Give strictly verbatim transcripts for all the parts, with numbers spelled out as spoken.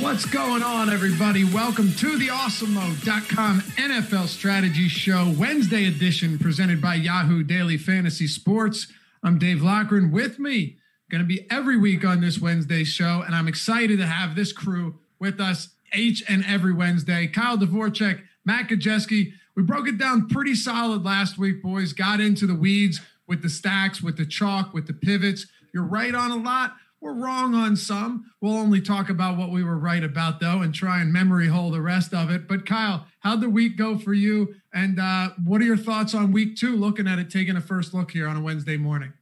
What's going on, everybody? Welcome to the Awesemo dot com N F L Strategy Show, Wednesday edition, presented by Yahoo Daily Fantasy Sports. I'm Dave Lochran. With me, going to be every week on this Wednesday show, and I'm excited to have this crew with us each and every Wednesday. Kyle Dvorak, Matt Gajewski. We broke it down pretty solid last week, boys. Got into the weeds with the stacks, with the chalk, with the pivots. You're right on a lot. We're wrong on some. We'll only talk about what we were right about, though, and try and memory hole the rest of it. But, Kyle, how'd the week go for you? And uh, what are your thoughts on week two, looking at it, taking a first look here on a Wednesday morning?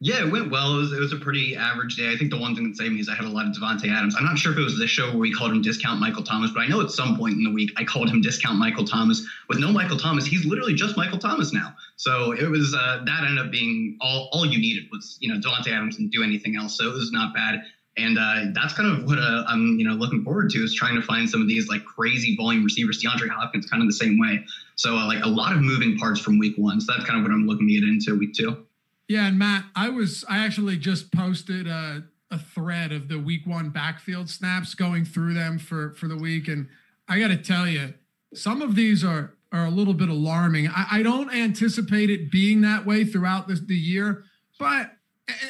Yeah, it went well. It was, it was a pretty average day. I think the one thing that saved me is I had a lot of Davante Adams. I'm not sure if it was this show where we called him Discount Michael Thomas, but I know at some point in the week I called him Discount Michael Thomas. With no Michael Thomas, he's literally just Michael Thomas now. So it was uh, that ended up being all, all you needed was, you know, Davante Adams didn't do anything else. So it was not bad. And uh, that's kind of what uh, I'm, you know, looking forward to is trying to find some of these like crazy volume receivers. DeAndre Hopkins kind of the same way. So uh, like a lot of moving parts from week one. So that's kind of what I'm looking to get into week two. Yeah, and Matt, I was I actually just posted a, a thread of the week one backfield snaps, going through them for, for the week. And I got to tell you, some of these are, are a little bit alarming. I, I don't anticipate it being that way throughout this, the year. But,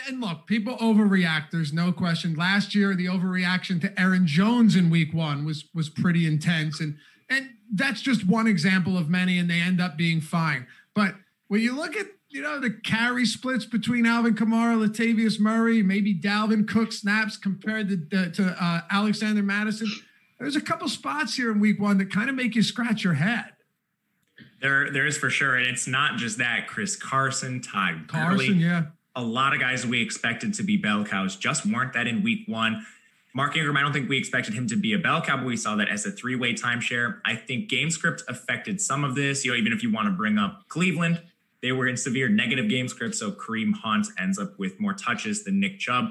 and look, people overreact. There's no question. Last year, the overreaction to Aaron Jones in week one was was pretty intense. And, and that's just one example of many, and they end up being fine. But when you look at, you know, the carry splits between Alvin Kamara, Latavius Murray, maybe Dalvin Cook snaps compared to, to uh, Alexander Madison. There's a couple spots here in week one that kind of make you scratch your head. There, there is for sure. And it's not just that. Chris Carson, Todd Gurley. Carson, yeah. A lot of guys we expected to be bell cows just weren't that in week one. Mark Ingram, I don't think we expected him to be a bell cow, but we saw that as a three-way timeshare. I think game script affected some of this. You know, even if you want to bring up Cleveland, they were in severe negative game script, so Kareem Hunt ends up with more touches than Nick Chubb.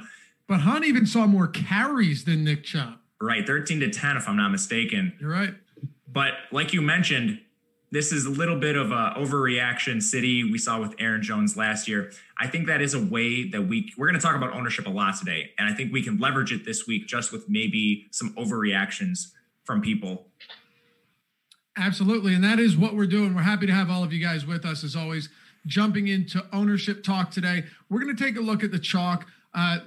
But Hunt even saw more carries than Nick Chubb. Right, thirteen to ten, if I'm not mistaken. You're right. But like you mentioned, this is a little bit of an overreaction city we saw with Aaron Jones last year. I think that is a way that we, we're going to talk about ownership a lot today, and I think we can leverage it this week just with maybe some overreactions from people. Absolutely, and that is what we're doing. We're happy to have all of you guys with us, as always. Jumping into ownership talk today, we're going to take a look at the chalk. Uh,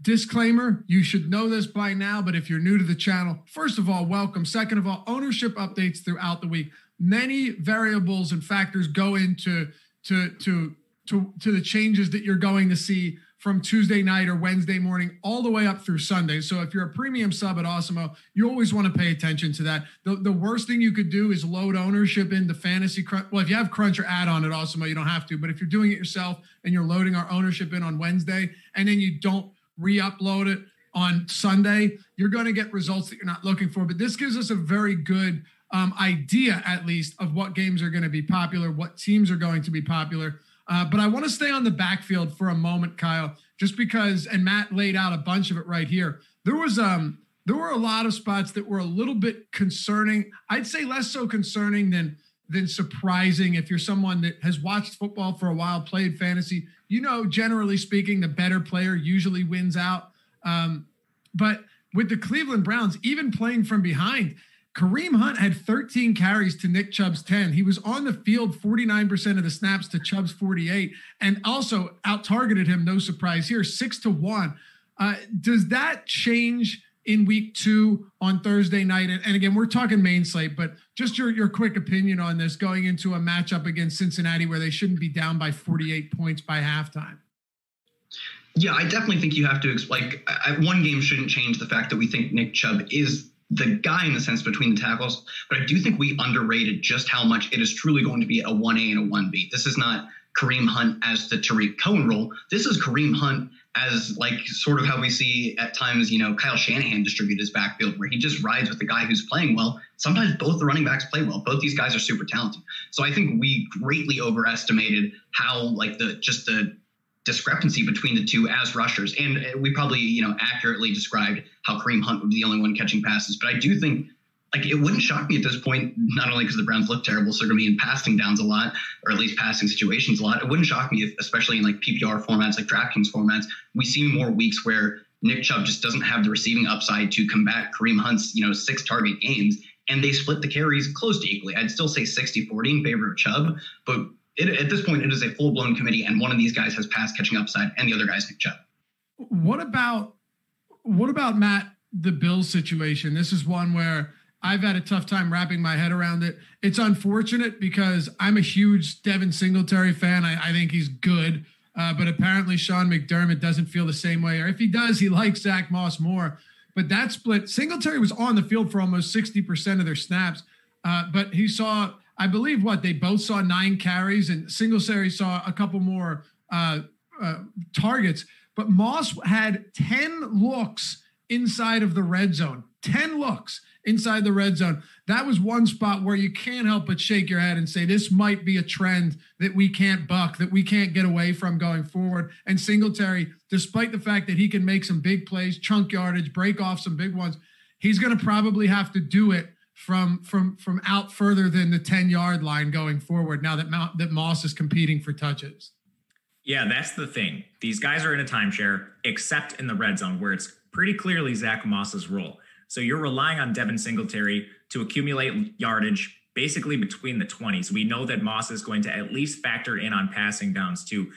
disclaimer, you should know this by now, but if you're new to the channel, first of all, welcome. Second of all, ownership updates throughout the week. Many variables and factors go into to, to, to, to the changes that you're going to see from Tuesday night or Wednesday morning all the way up through Sunday. So if you're a premium sub at Awesemo, you always want to pay attention to that. The, the worst thing you could do is load ownership into Fantasy Crunch. Well, if you have Crunch or add-on at Awesemo, you don't have to. But if you're doing it yourself and you're loading our ownership in on Wednesday and then you don't re-upload it on Sunday, you're going to get results that you're not looking for. But this gives us a very good um, idea, at least, of what games are going to be popular, what teams are going to be popular. Uh, but I want to stay on the backfield for a moment, Kyle, just because, and Matt laid out a bunch of it right here. There was um there were a lot of spots that were a little bit concerning. I'd say less so concerning than than surprising. If you're someone that has watched football for a while, played fantasy, you know, generally speaking, the better player usually wins out. Um, but with the Cleveland Browns, even playing from behind, Kareem Hunt had thirteen carries to Nick Chubb's ten. He was on the field forty-nine percent of the snaps to Chubb's forty-eight, and also out-targeted him, no surprise here, six to one. Uh, does that change in week two on Thursday night? And, and again, we're talking main slate, but just your, your quick opinion on this going into a matchup against Cincinnati where they shouldn't be down by forty-eight points by halftime. Yeah, I definitely think you have to – like I, one game shouldn't change the fact that we think Nick Chubb is the guy in the sense between the tackles, but I do think we underrated just how much it is truly going to be a one A and a one B. This is not Kareem Hunt as the Tariq Cohen role. This is Kareem Hunt as like sort of how we see at times, you know, Kyle Shanahan distribute his backfield where he just rides with the guy who's playing well. Sometimes both the running backs play well. Both these guys are super talented. So I think we greatly overestimated how like the just the discrepancy between the two as rushers. And we probably, you know, accurately described how Kareem Hunt would be the only one catching passes. But I do think like it wouldn't shock me at this point, not only because the Browns look terrible, so they're going to be in passing downs a lot, or at least passing situations a lot. It wouldn't shock me if, especially in like P P R formats, like DraftKings formats, we see more weeks where Nick Chubb just doesn't have the receiving upside to combat Kareem Hunt's, you know, six target games. And they split the carries close to equally. I'd still say sixty forty in favor of Chubb, but It, at this point, it is a full-blown committee, and one of these guys has pass catching upside, and the other guy's Nick Chubb. What about, what about, Matt, the Bills situation? This is one where I've had a tough time wrapping my head around it. It's unfortunate because I'm a huge Devin Singletary fan. I, I think he's good, uh, but apparently Sean McDermott doesn't feel the same way, or if he does, he likes Zach Moss more. But that split, Singletary was on the field for almost sixty percent of their snaps, uh, but he saw – I believe what they both saw nine carries, and Singletary saw a couple more uh, uh, targets, but Moss had ten looks inside of the red zone, ten looks inside the red zone. That was one spot where you can't help but shake your head and say, this might be a trend that we can't buck, that we can't get away from going forward. And Singletary, despite the fact that he can make some big plays, chunk yardage, break off some big ones, he's going to probably have to do it from from from out further than the ten-yard line going forward now that Mount, that Moss is competing for touches. Yeah, that's the thing. These guys are in a timeshare, except in the red zone, where it's pretty clearly Zach Moss's role. So you're relying on Devin Singletary to accumulate yardage basically between the twenties. We know that Moss is going to at least factor in on passing downs too.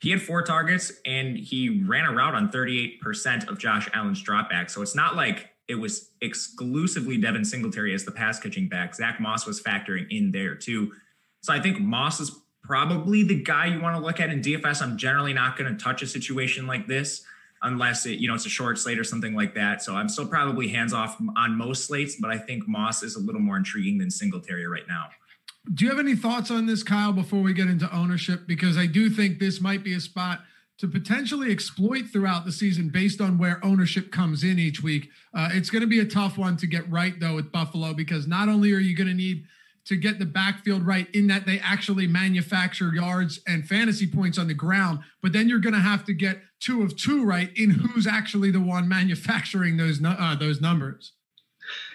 He had four targets, and he ran a route on thirty-eight percent of Josh Allen's dropbacks. So it's not like it was exclusively Devin Singletary as the pass catching back. Zach Moss was factoring in there too. So I think Moss is probably the guy you want to look at in D F S. I'm generally not going to touch a situation like this unless it, you know, it's a short slate or something like that. So I'm still probably hands off on most slates, but I think Moss is a little more intriguing than Singletary right now. Do you have any thoughts on this, Kyle, before we get into ownership? Because I do think this might be a spot to potentially exploit throughout the season based on where ownership comes in each week. Uh, it's going to be a tough one to get right, though, with Buffalo, because not only are you going to need to get the backfield right in that they actually manufacture yards and fantasy points on the ground, but then you're going to have to get two of two right in who's actually the one manufacturing those uh, those numbers.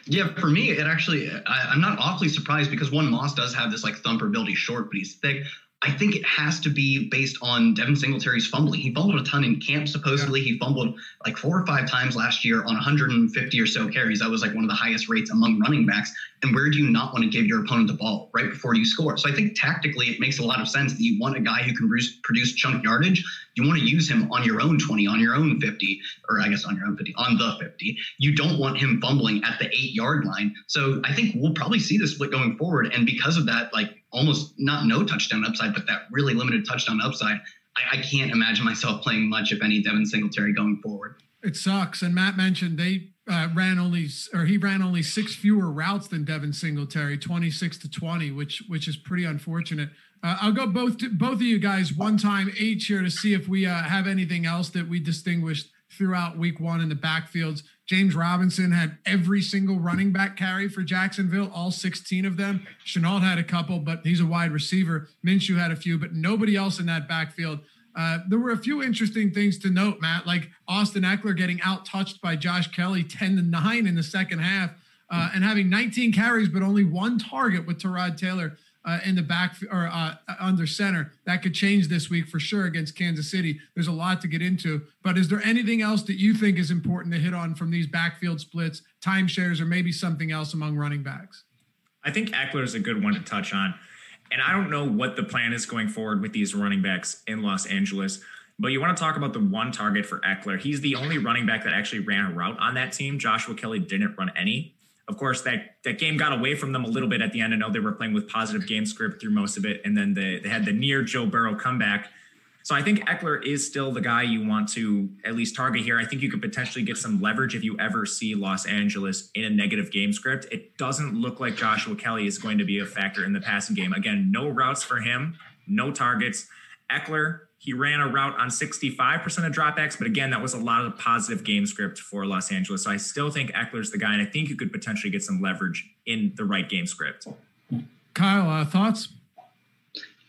Yeah, for me, it actually, I, I'm not awfully surprised because one, Moss does have this like thumper build. He's short, but he's thick. I think it has to be based on Devin Singletary's fumbling. He fumbled a ton in camp, supposedly. Yeah. He fumbled like four or five times last year on one hundred fifty or so carries. That was like one of the highest rates among running backs. And where do you not want to give your opponent the ball right before you score? So I think tactically it makes a lot of sense that you want a guy who can produce chunk yardage. You want to use him on your own twenty, on your own fifty, or I guess on your own fifty, on the fifty. You don't want him fumbling at the eight-yard line. So I think we'll probably see this split going forward. And because of that, like, almost not no touchdown upside, but that really limited touchdown upside, I, I can't imagine myself playing much, if any, Devin Singletary going forward. It sucks. And Matt mentioned they uh, ran only, or he ran only six fewer routes than Devin Singletary, twenty-six to twenty, which which is pretty unfortunate. Uh, I'll go both to, both of you guys one time each here to see if we uh, have anything else that we distinguished throughout week one in the backfields. James Robinson had every single running back carry for Jacksonville, all sixteen of them. Shenault had a couple, but he's a wide receiver. Minshew had a few, but nobody else in that backfield. Uh, there were a few interesting things to note, Matt, like Austin Ekeler getting out-touched by Josh Kelley ten to nine in the second half uh, and having nineteen carries, but only one target with Tyrod Taylor. uh, in the back or uh, under center. That could change this week for sure against Kansas City. There's a lot to get into, but is there anything else that you think is important to hit on from these backfield splits, timeshares, or maybe something else among running backs? I think Ekeler is a good one to touch on. And I don't know what the plan is going forward with these running backs in Los Angeles, but you want to talk about the one target for Ekeler. He's the only running back that actually ran a route on that team. Joshua Kelley didn't run any. Of course, that, that game got away from them a little bit at the end. I know they were playing with positive game script through most of it, and then they, they had the near Joe Burrow comeback. So I think Ekeler is still the guy you want to at least target here. I think you could potentially get some leverage if you ever see Los Angeles in a negative game script. It doesn't look like Joshua Kelley is going to be a factor in the passing game. Again, no routes for him, no targets. Ekeler, he ran a route on sixty-five percent of dropbacks, but again, that was a lot of positive game script for Los Angeles. So I still think Eckler's the guy, and I think you could potentially get some leverage in the right game script. Kyle, uh, thoughts?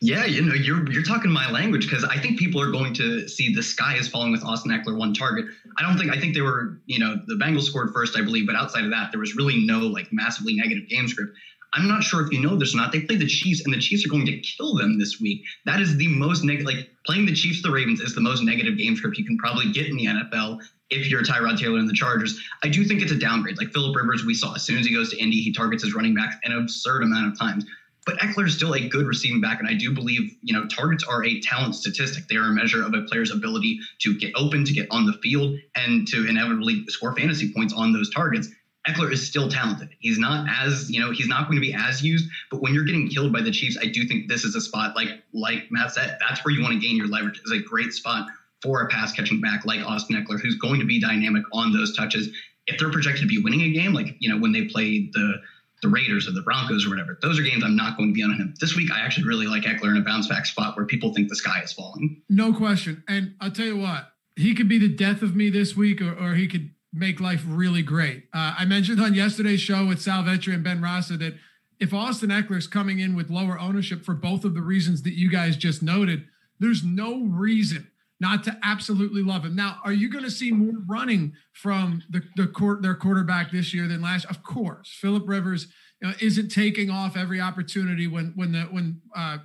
Yeah, you know, you're you're talking my language, because I think people are going to see the sky is falling with Austin Ekeler one target. I don't think I think they were, you know, the Bengals scored first, I believe, but outside of that, there was really no like massively negative game script. I'm not sure if you know this or not. They played the Chiefs, and the Chiefs are going to kill them this week. That is the most negative. Like playing the Chiefs, the Ravens is the most negative game script you can probably get in the N F L. If you're Tyrod Taylor and the Chargers, I do think it's a downgrade. Like Phillip Rivers, we saw as soon as he goes to Indy, he targets his running backs an absurd amount of times. But Ekeler is still a good receiving back, and I do believe, you know, targets are a talent statistic. They are a measure of a player's ability to get open, to get on the field, and to inevitably score fantasy points on those targets. Ekeler is still talented. He's not as, you know, he's not going to be as used, but when you're getting killed by the Chiefs, I do think this is a spot, like like Matt said, that's where you want to gain your leverage. It's a great spot for a pass-catching back like Austin Ekeler, who's going to be dynamic on those touches. If they're projected to be winning a game, like, you know, when they play the – the Raiders or the Broncos or whatever, those are games I'm not going to be on him. This week, I actually really like Ekeler in a bounce back spot where people think the sky is falling. No question. And I'll tell you what, he could be the death of me this week, or, or he could make life really great. Uh, I mentioned on yesterday's show with Sal Vetri and Ben Rasa that if Austin Ekeler's coming in with lower ownership for both of the reasons that you guys just noted, there's no reason not to absolutely love him. Now, are you going to see more running from the, the court, their quarterback this year than last? Of course. Phillip Rivers, you know, isn't taking off every opportunity when when the when uh,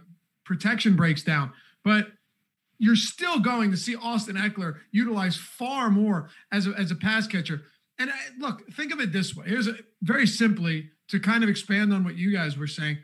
protection breaks down. But you're still going to see Austin Ekeler utilized far more as a, as a pass catcher. And I, look, think of it this way. Here's a, very simply to kind of expand on what you guys were saying.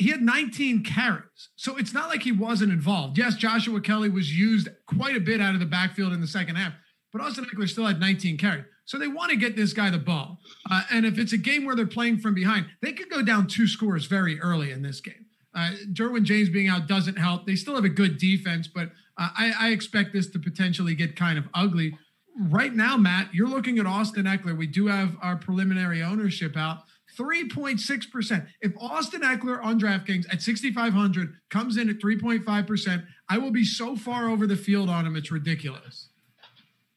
He had nineteen carries, so it's not like he wasn't involved. Yes, Joshua Kelley was used quite a bit out of the backfield in the second half, but Austin Ekeler still had nineteen carries. So they want to get this guy the ball. Uh, and if it's a game where they're playing from behind, they could go down two scores very early in this game. Uh, Derwin James being out doesn't help. They still have a good defense, but uh, I, I expect this to potentially get kind of ugly. Right now, Matt, you're looking at Austin Ekeler. We do have our preliminary ownership out. three point six percent. If Austin Ekeler on DraftKings at sixty-five hundred comes in at three point five percent, I will be so far over the field on him. It's ridiculous.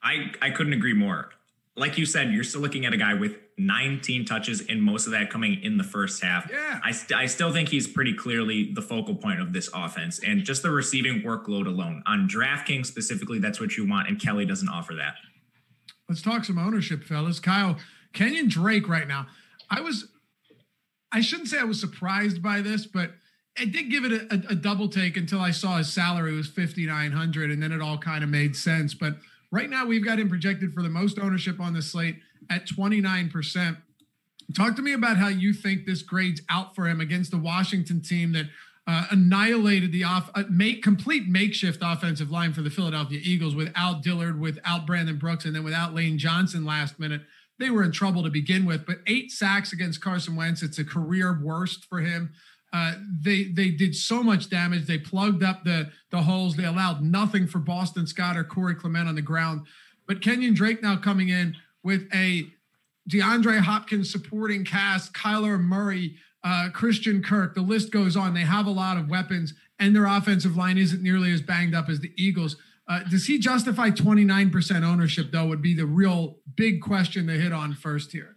I, I couldn't agree more. Like you said, you're still looking at a guy with nineteen touches and most of that coming in the first half. Yeah. I, st- I still think he's pretty clearly the focal point of this offense, and just the receiving workload alone on DraftKings specifically, that's what you want. And Kelley doesn't offer that. Let's talk some ownership, fellas. Kyle, Kenyon Drake right now. I was, I shouldn't say I was surprised by this, but I did give it a, a, a double take until I saw his salary was fifty-nine hundred, and then it all kind of made sense. But right now we've got him projected for the most ownership on the slate at twenty-nine percent. Talk to me about how you think this grades out for him against the Washington team that uh, annihilated the off, uh, make complete makeshift offensive line for the Philadelphia Eagles without Dillard, without Brandon Brooks, and then without Lane Johnson last minute. They were in trouble to begin with, but eight sacks against Carson Wentz. It's a career worst for him. Uh, they they did so much damage. They plugged up the, the holes. They allowed nothing for Boston Scott or Corey Clement on the ground. But Kenyon Drake now coming in with a DeAndre Hopkins supporting cast, Kyler Murray, uh, Christian Kirk. The list goes on. They have a lot of weapons, and their offensive line isn't nearly as banged up as the Eagles. Uh, does he justify twenty-nine percent ownership, though, would be the real big question to hit on first here.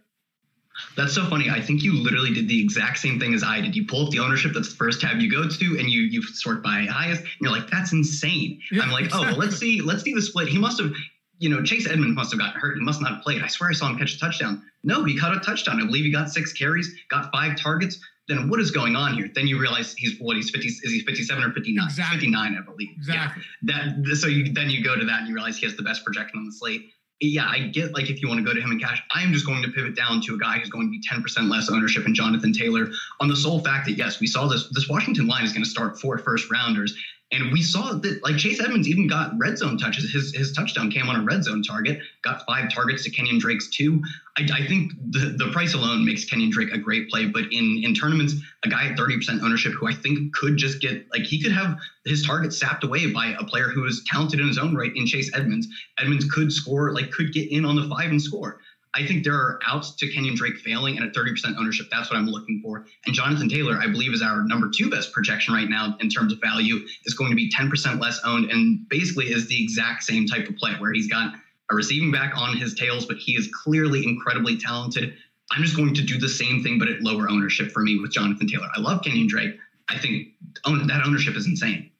That's so funny. I think you literally did the exact same thing as I did. You pull up the ownership. That's the first tab you go to, and you you sort by highest. And you're like, that's insane. Yeah, I'm like, exactly. oh, well, let's see. Let's see the split. He must have, you know, Chase Edmonds must have gotten hurt. He must not have played. I swear I saw him catch a touchdown. No, he caught a touchdown. I believe he got six carries, got five targets. then what is going on here? Then you realize he's what he's fifty. Is he fifty-seven or fifty-nine? Exactly. fifty-nine, I believe. Exactly. Yeah. That. So you, then you go to that and you realize he has the best projection on the slate. Yeah, I get, like, if you want to go to him in cash, I am just going to pivot down to a guy who's going to be ten percent less ownership in Jonathan Taylor on the sole fact that, yes, we saw this. This Washington line is going to start four first rounders. And we saw that, like, Chase Edmonds even got red zone touches. His his touchdown came on a red zone target, got five targets to Kenyon Drake's two. I, I think the, the price alone makes Kenyon Drake a great play. But in, in tournaments, a guy at thirty percent ownership who I think could just get, like, he could have his target sapped away by a player who is talented in his own right in Chase Edmonds. Edmonds could score, like, could get in on the five and score. I think there are outs to Kenyon Drake failing and a thirty percent ownership. That's what I'm looking for. And Jonathan Taylor, I believe, is our number two best projection right now in terms of value. Is going to be ten percent less owned and basically is the exact same type of play where he's got a receiving back on his tails, but he is clearly incredibly talented. I'm just going to do the same thing, but at lower ownership for me with Jonathan Taylor. I love Kenyon Drake. I think that ownership is insane.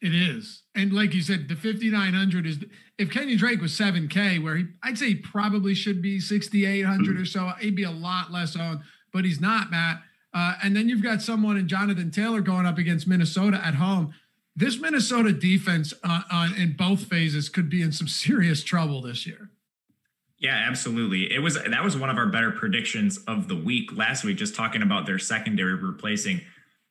It is. And like you said, the fifty-nine hundred is, if Kenyon Drake was seven K, where he, I'd say he probably should be sixty-eight hundred mm-hmm. or so, he'd be a lot less owned, but he's not, Matt. Uh, and then you've got someone in Jonathan Taylor going up against Minnesota at home. This Minnesota defense uh, on, in both phases could be in some serious trouble this year. Yeah, absolutely. It was, that was one of our better predictions of the week last week, just talking about their secondary replacing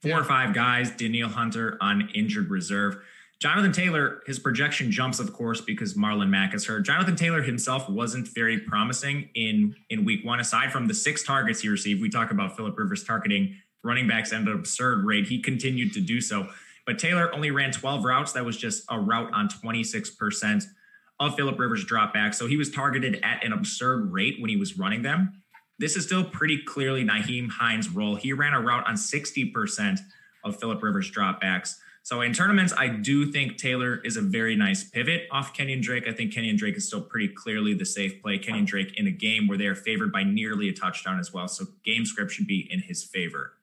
four yeah. or five guys, Danielle Hunter on injured reserve. Jonathan Taylor, his projection jumps, of course, because Marlon Mack is hurt. Jonathan Taylor himself wasn't very promising in, in week one. Aside from the six targets he received, we talk about Phillip Rivers targeting running backs at an absurd rate. He continued to do so. But Taylor only ran twelve routes. That was just a route on twenty-six percent of Phillip Rivers' dropbacks. So he was targeted at an absurd rate when he was running them. This is still pretty clearly Nyheim Hines' role. He ran a route on sixty percent of Phillip Rivers' dropbacks. So in tournaments, I do think Taylor is a very nice pivot off Kenyon Drake. I think Kenyon Drake is still pretty clearly the safe play. Kenyon Drake in a game where they are favored by nearly a touchdown as well. So game script should be in his favor.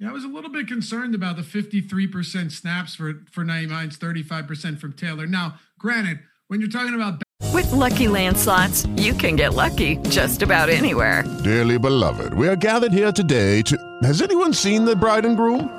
Yeah, I was a little bit concerned about the fifty-three percent snaps for, for Nyheim Hines, thirty-five percent from Taylor. Now, granted, when you're talking about... With Lucky Land Slots, you can get lucky just about anywhere. Dearly beloved, we are gathered here today to... Has anyone seen the bride and groom?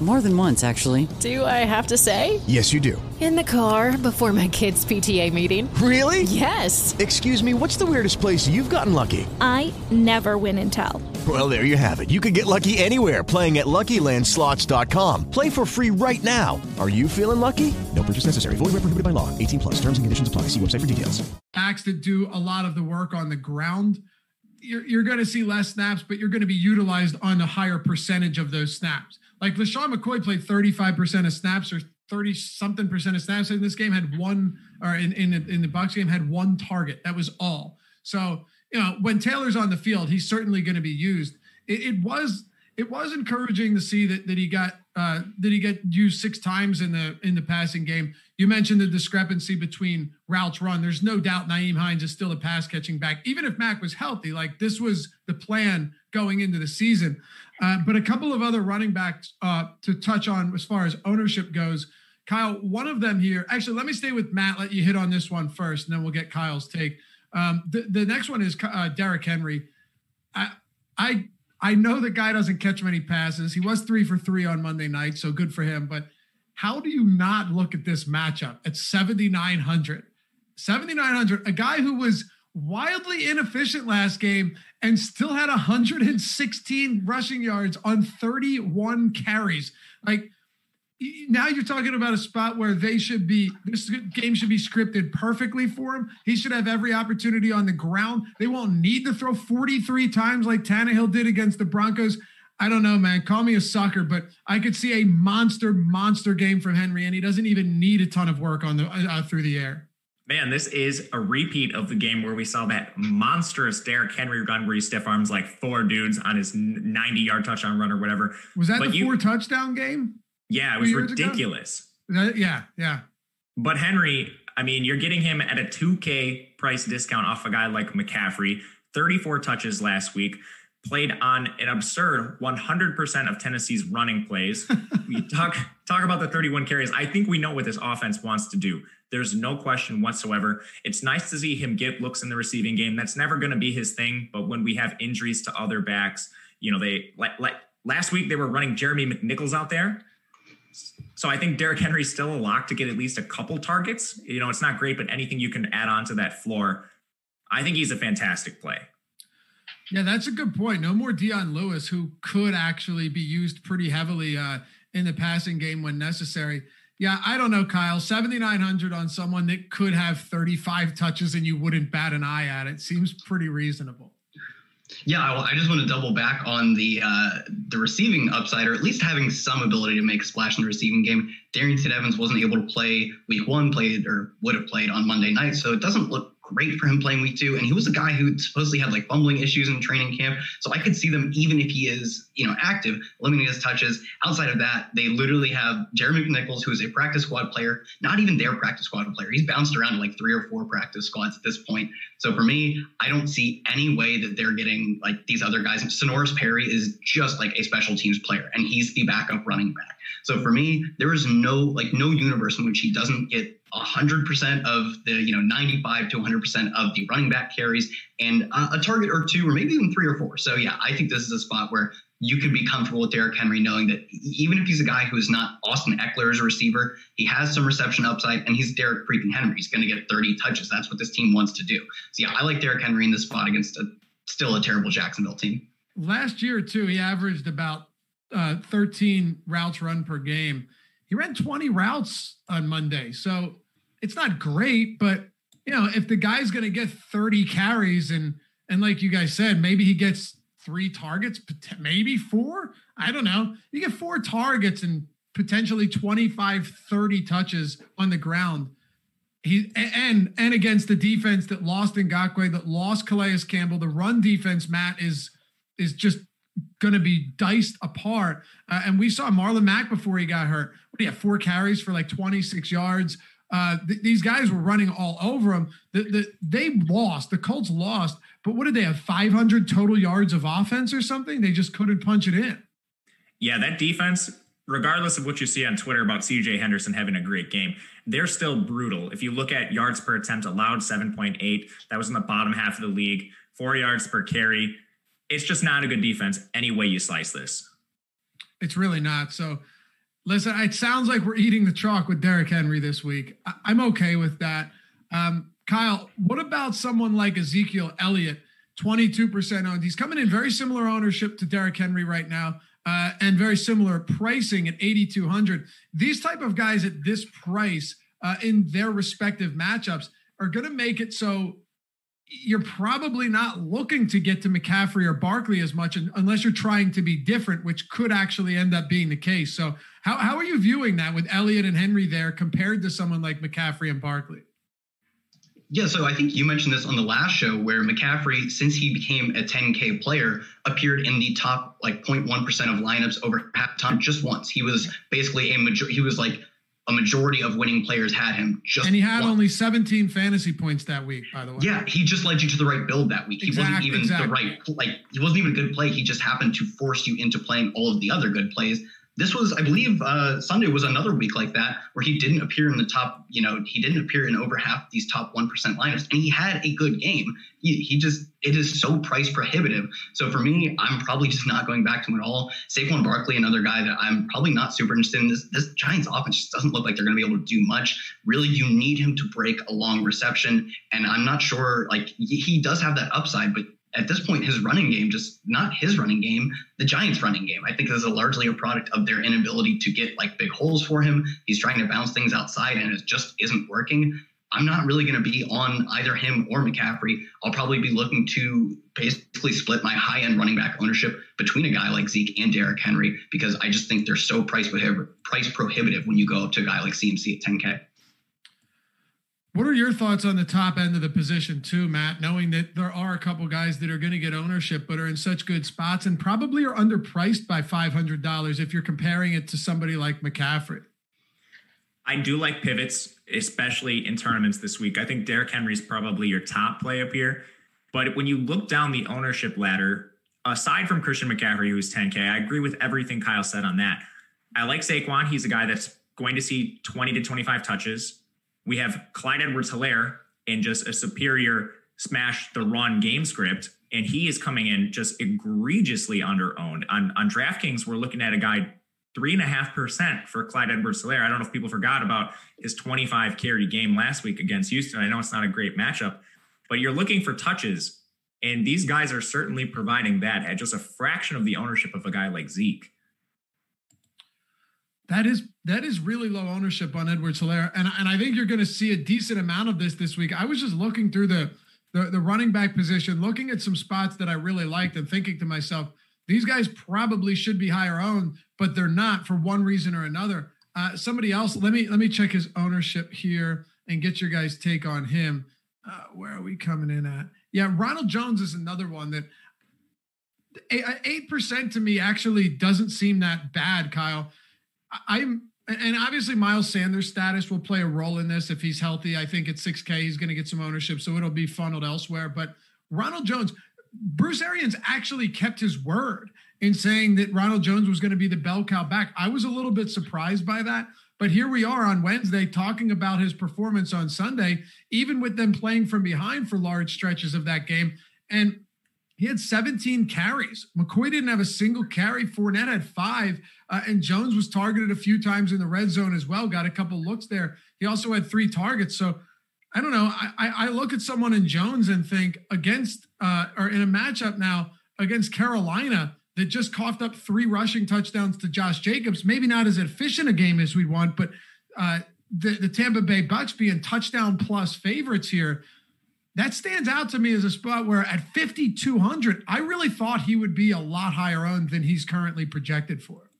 More than once, actually. Do I have to say? Yes, you do. In the car, before my kids' P T A meeting. Really? Yes. Excuse me, what's the weirdest place you've gotten lucky? I never win and tell. Well, there you have it. You can get lucky anywhere, playing at lucky land slots dot com. Play for free right now. Are you feeling lucky? No purchase necessary. Void where prohibited by law. eighteen plus. Terms and conditions apply. See website for details. Backs that do a lot of the work on the ground, you're, you're going to see less snaps, but you're going to be utilized on a higher percentage of those snaps. Like LeSean McCoy played thirty-five percent of snaps or thirty something percent of snaps in this game, had one, or in, in, in the Bucs game had one target. That was all. So, you know, when Taylor's on the field, he's certainly going to be used. It, it was, it was encouraging to see that, that he got, uh, that he got used six times in the, in the passing game. You mentioned the discrepancy between routes run. There's no doubt Nyheim Hines is still a pass catching back. Even if Mac was healthy, like this was the plan going into the season. Uh, but a couple of other running backs uh, to touch on as far as ownership goes. Kyle, one of them here. Actually, let me stay with Matt. Let you hit on this one first, and then we'll get Kyle's take. Um, the, the next one is uh, Derrick Henry. I, I, I know the guy doesn't catch many passes. He was three for three on Monday night, so good for him. But how do you not look at this matchup at seventy-nine hundred? seventy-nine hundred, a guy who was wildly inefficient last game and still had one hundred sixteen rushing yards on thirty-one carries. Like, now you're talking about a spot where they should be, this game should be scripted perfectly for him. He should have every opportunity on the ground. They won't need to throw forty-three times like Tannehill did against the Broncos. I don't know, man. Call me a sucker, but I could see a monster, monster game from Henry, and he doesn't even need a ton of work on the uh, through the air. Man, this is a repeat of the game where we saw that monstrous Derrick Henry run where he stiff arms like four dudes on his ninety-yard touchdown run or whatever. Was that but the four-touchdown game? Yeah, it was ridiculous. That, yeah, yeah. But Henry, I mean, you're getting him at a two K price discount off a guy like McCaffrey. thirty-four touches last week. Played on an absurd one hundred percent of Tennessee's running plays. We talk talk about the thirty-one carries. I think we know what this offense wants to do. There's no question whatsoever. It's nice to see him get looks in the receiving game. That's never going to be his thing. But when we have injuries to other backs, you know, they like, like last week they were running Jeremy McNichols out there. So I think Derrick Henry's still a lock to get at least a couple targets. You know, it's not great, but anything you can add on to that floor, I think he's a fantastic play. Yeah, that's a good point. No more Dion Lewis, who could actually be used pretty heavily uh, in the passing game when necessary. Yeah, I don't know, Kyle. seventy-nine hundred on someone that could have thirty-five touches and you wouldn't bat an eye at it seems pretty reasonable. Yeah, well, I just want to double back on the uh, the receiving upside, or at least having some ability to make a splash in the receiving game. Darrington Evans wasn't able to play week one, played or would have played on Monday night, so it doesn't look great for him playing week two. And he was a guy who supposedly had like fumbling issues in training camp. So I could see them, even if he is, you know, active, limiting his touches. Outside of that, they literally have Jeremy McNichols, who is a practice squad player, not even their practice squad player. He's bounced around to like three or four practice squads at this point. So for me, I don't see any way that they're getting like these other guys. Sonoris Perry is just like a special teams player, and he's the backup running back. So for me, there is no like no universe in which he doesn't get one hundred percent of the, you know, ninety-five to one hundred percent of the running back carries and uh, a target or two, or maybe even three or four. So, yeah, I think this is a spot where you can be comfortable with Derrick Henry, knowing that even if he's a guy who is not Austin Ekeler as a receiver, he has some reception upside, and he's Derrick freaking Henry. He's going to get thirty touches. That's what this team wants to do. So, yeah, I like Derrick Henry in this spot against a, still a terrible Jacksonville team. Last year, too, he averaged about uh, thirteen routes run per game. He ran twenty routes on Monday. So it's not great, but you know, if the guy's going to get thirty carries and, and like you guys said, maybe he gets three targets, maybe four, I don't know. You get four targets and potentially twenty-five, thirty touches on the ground. He, and, and against the defense that lost Ngakoue, that lost Calais Campbell, the run defense, Matt, is, is just going to be diced apart. Uh, and we saw Marlon Mack before he got hurt. What do you have? Four carries for like twenty-six yards. Uh, th- these guys were running all over him. The, the, they lost. The Colts lost. But what did they have? five hundred total yards of offense or something? They just couldn't punch it in. Yeah, that defense, regardless of what you see on Twitter about C J Henderson having a great game, they're still brutal. If you look at yards per attempt allowed, seven point eight. That was in the bottom half of the league. Four yards per carry. It's just not a good defense any way you slice this. It's really not. So, listen, it sounds like we're eating the chalk with Derrick Henry this week. I- I'm okay with that. Um, Kyle, what about someone like Ezekiel Elliott, twenty-two percent owned? He's coming in very similar ownership to Derrick Henry right now, uh, and very similar pricing at eighty-two hundred. These type of guys at this price uh, in their respective matchups are going to make it so you're probably not looking to get to McCaffrey or Barkley as much unless you're trying to be different, which could actually end up being the case. So how, how are you viewing that with Elliott and Henry there compared to someone like McCaffrey and Barkley? Yeah, so I think you mentioned this on the last show where McCaffrey, since he became a ten K player, appeared in the top like zero point one percent of lineups over half time just once. He was basically a major. He was like a majority of winning players had him. Just and he had won. Only seventeen fantasy points that week, by the way. Yeah, he just led you to the right build that week. Exactly, he wasn't even exactly. the right, like, he wasn't even a good play. He just happened to force you into playing all of the other good plays. This was, I believe, uh, Sunday was another week like that where he didn't appear in the top, you know, he didn't appear in over half these top one percent lineups, and he had a good game. He, he just, it is so price prohibitive. So for me, I'm probably just not going back to him at all. Saquon Barkley, another guy that I'm probably not super interested in. This, this Giants offense just doesn't look like they're going to be able to do much. Really, you need him to break a long reception, and I'm not sure, like, he does have that upside, but at this point, his running game, just not his running game, the Giants' running game, I think is a largely a product of their inability to get like big holes for him. He's trying to bounce things outside, and it just isn't working. I'm not really going to be on either him or McCaffrey. I'll probably be looking to basically split my high-end running back ownership between a guy like Zeke and Derrick Henry, because I just think they're so price prohibitive, price prohibitive when you go up to a guy like C M C at ten K. What are your thoughts on the top end of the position too, Matt, knowing that there are a couple guys that are going to get ownership but are in such good spots and probably are underpriced by five hundred dollars if you're comparing it to somebody like McCaffrey? I do like pivots, especially in tournaments this week. I think Derrick Henry's probably your top play up here. But when you look down the ownership ladder, aside from Christian McCaffrey, who's ten K, I agree with everything Kyle said on that. I like Saquon. He's a guy that's going to see twenty to twenty-five touches. We have Clyde Edwards-Helaire in just a superior smash the run game script, and he is coming in just egregiously underowned. On, on DraftKings, we're looking at a guy three point five percent for Clyde Edwards-Helaire. I don't know if people forgot about his twenty-five carry game last week against Houston. I know it's not a great matchup, but you're looking for touches, and these guys are certainly providing that at just a fraction of the ownership of a guy like Zeke. That is that is really low ownership on Edwards-Helaire, and and I think you're going to see a decent amount of this this week. I was just looking through the, the the running back position, looking at some spots that I really liked, and thinking to myself, these guys probably should be higher owned, but they're not for one reason or another. Uh, somebody else, let me let me check his ownership here and get your guys' take on him. Uh, where are we coming in at? Yeah, Ronald Jones is another one that eight percent to me actually doesn't seem that bad, Kyle. I'm, and obviously Miles Sanders' status will play a role in this. If he's healthy, I think at six K, he's going to get some ownership, so it'll be funneled elsewhere. But Ronald Jones, Bruce Arians actually kept his word in saying that Ronald Jones was going to be the bell cow back. I was a little bit surprised by that, but here we are on Wednesday talking about his performance on Sunday, even with them playing from behind for large stretches of that game. And he had seventeen carries. McCoy didn't have a single carry. Fournette had five, uh, and Jones was targeted a few times in the red zone as well. Got a couple looks there. He also had three targets. So I don't know. I, I look at someone in Jones and think against uh, or in a matchup now against Carolina that just coughed up three rushing touchdowns to Josh Jacobs. Maybe not as efficient a game as we'd want, but uh, the, the Tampa Bay Bucks being touchdown plus favorites here. That stands out to me as a spot where at fifty-two hundred, I really thought he would be a lot higher owned than he's currently projected for.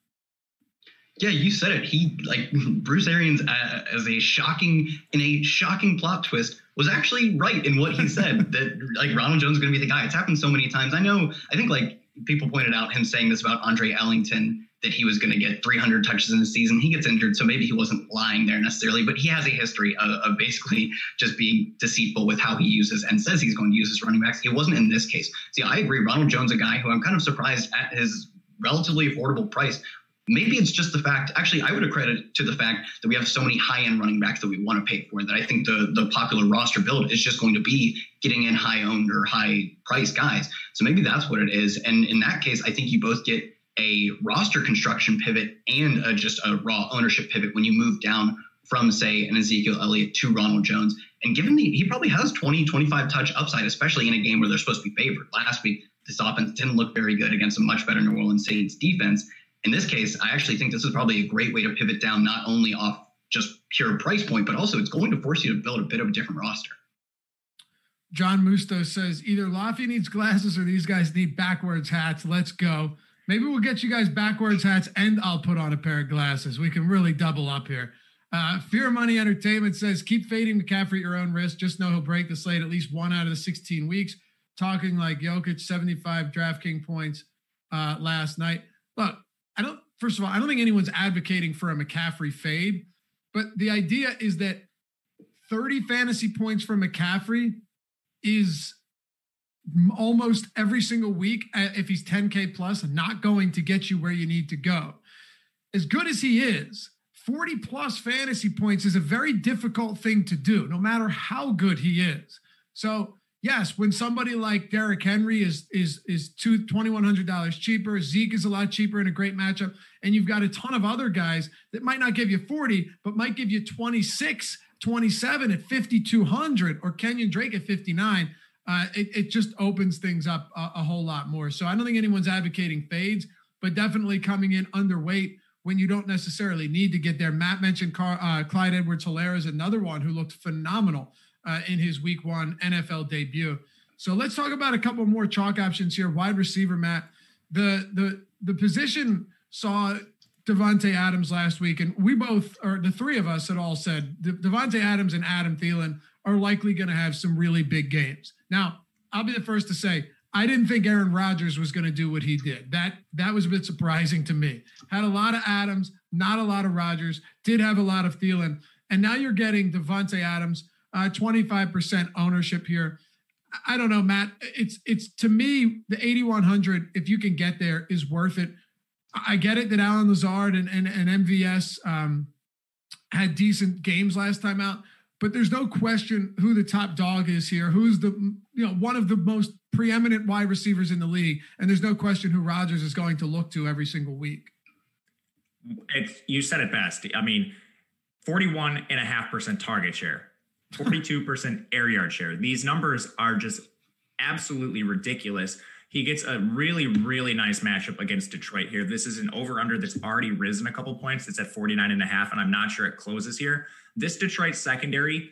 Yeah, you said it. He, like Bruce Arians, uh, as a shocking, in a shocking plot twist, was actually right in what he said that like Ronald Jones is going to be the guy. It's happened so many times. I know, I think like people pointed out him saying this about Andre Ellington, that he was going to get three hundred touches in the season. He gets injured, so maybe he wasn't lying there necessarily, but he has a history of, of basically just being deceitful with how he uses and says he's going to use his running backs. He wasn't in this case. See, I agree. Ronald Jones, a guy who I'm kind of surprised at his relatively affordable price. Maybe it's just the fact, actually, I would accredit to the fact that we have so many high-end running backs that we want to pay for that I think the, the popular roster build is just going to be getting in high-owned or high-priced guys. So maybe that's what it is. And in that case, I think you both get a roster construction pivot and a, just a raw ownership pivot when you move down from, say, an Ezekiel Elliott to Ronald Jones. And given the, he probably has twenty, twenty-five touch upside, especially in a game where they're supposed to be favored. Last week, this offense didn't look very good against a much better New Orleans Saints defense. In this case, I actually think this is probably a great way to pivot down, not only off just pure price point, but also it's going to force you to build a bit of a different roster. John Musto says, either Laffy needs glasses or these guys need backwards hats. Let's go. Maybe we'll get you guys backwards hats and I'll put on a pair of glasses. We can really double up here. Uh, Fear Money Entertainment says, keep fading McCaffrey at your own risk. Just know he'll break the slate at least one out of the sixteen weeks. Talking like Jokic, seventy-five DraftKings points uh, last night. Look, I don't, first of all, I don't think anyone's advocating for a McCaffrey fade, but the idea is that thirty fantasy points for McCaffrey is almost every single week, if he's ten K plus, not going to get you where you need to go. As good as he is, forty plus fantasy points is a very difficult thing to do, no matter how good he is. So yes, when somebody like Derrick Henry is is is twenty-one hundred dollars cheaper, Zeke is a lot cheaper in a great matchup, and you've got a ton of other guys that might not give you forty, but might give you twenty-six, twenty-seven at fifty-two hundred or Kenyon Drake at fifty-nine, uh, it, it just opens things up a, a whole lot more. So I don't think anyone's advocating fades, but definitely coming in underweight when you don't necessarily need to get there. Matt mentioned Car- uh, Clyde Edwards-Helaire is another one who looked phenomenal Uh, in his week one N F L debut. So let's talk about a couple more chalk options here. Wide receiver, Matt. The the the position saw Davante Adams last week, and we both, or the three of us had all said, D- Davante Adams and Adam Thielen are likely going to have some really big games. Now, I'll be the first to say, I didn't think Aaron Rodgers was going to do what he did. That that was a bit surprising to me. Had a lot of Adams, not a lot of Rodgers, did have a lot of Thielen, and now you're getting Davante Adams, uh, twenty-five percent ownership here. I don't know, Matt. It's, it's to me, the eighty-one hundred, if you can get there, is worth it. I get it that Alan Lazard and, and, and M V S um, had decent games last time out, but there's no question who the top dog is here. Who's the, you know, one of the most preeminent wide receivers in the league. And there's no question who Rodgers is going to look to every single week. It's, you said it best. I mean, forty-one and a half percent target share, forty-two percent air yard share. These numbers are just absolutely ridiculous. He gets a really, really nice matchup against Detroit here. This is an over-under that's already risen a couple points. It's at forty-nine and a half, and I'm not sure it closes here. This Detroit secondary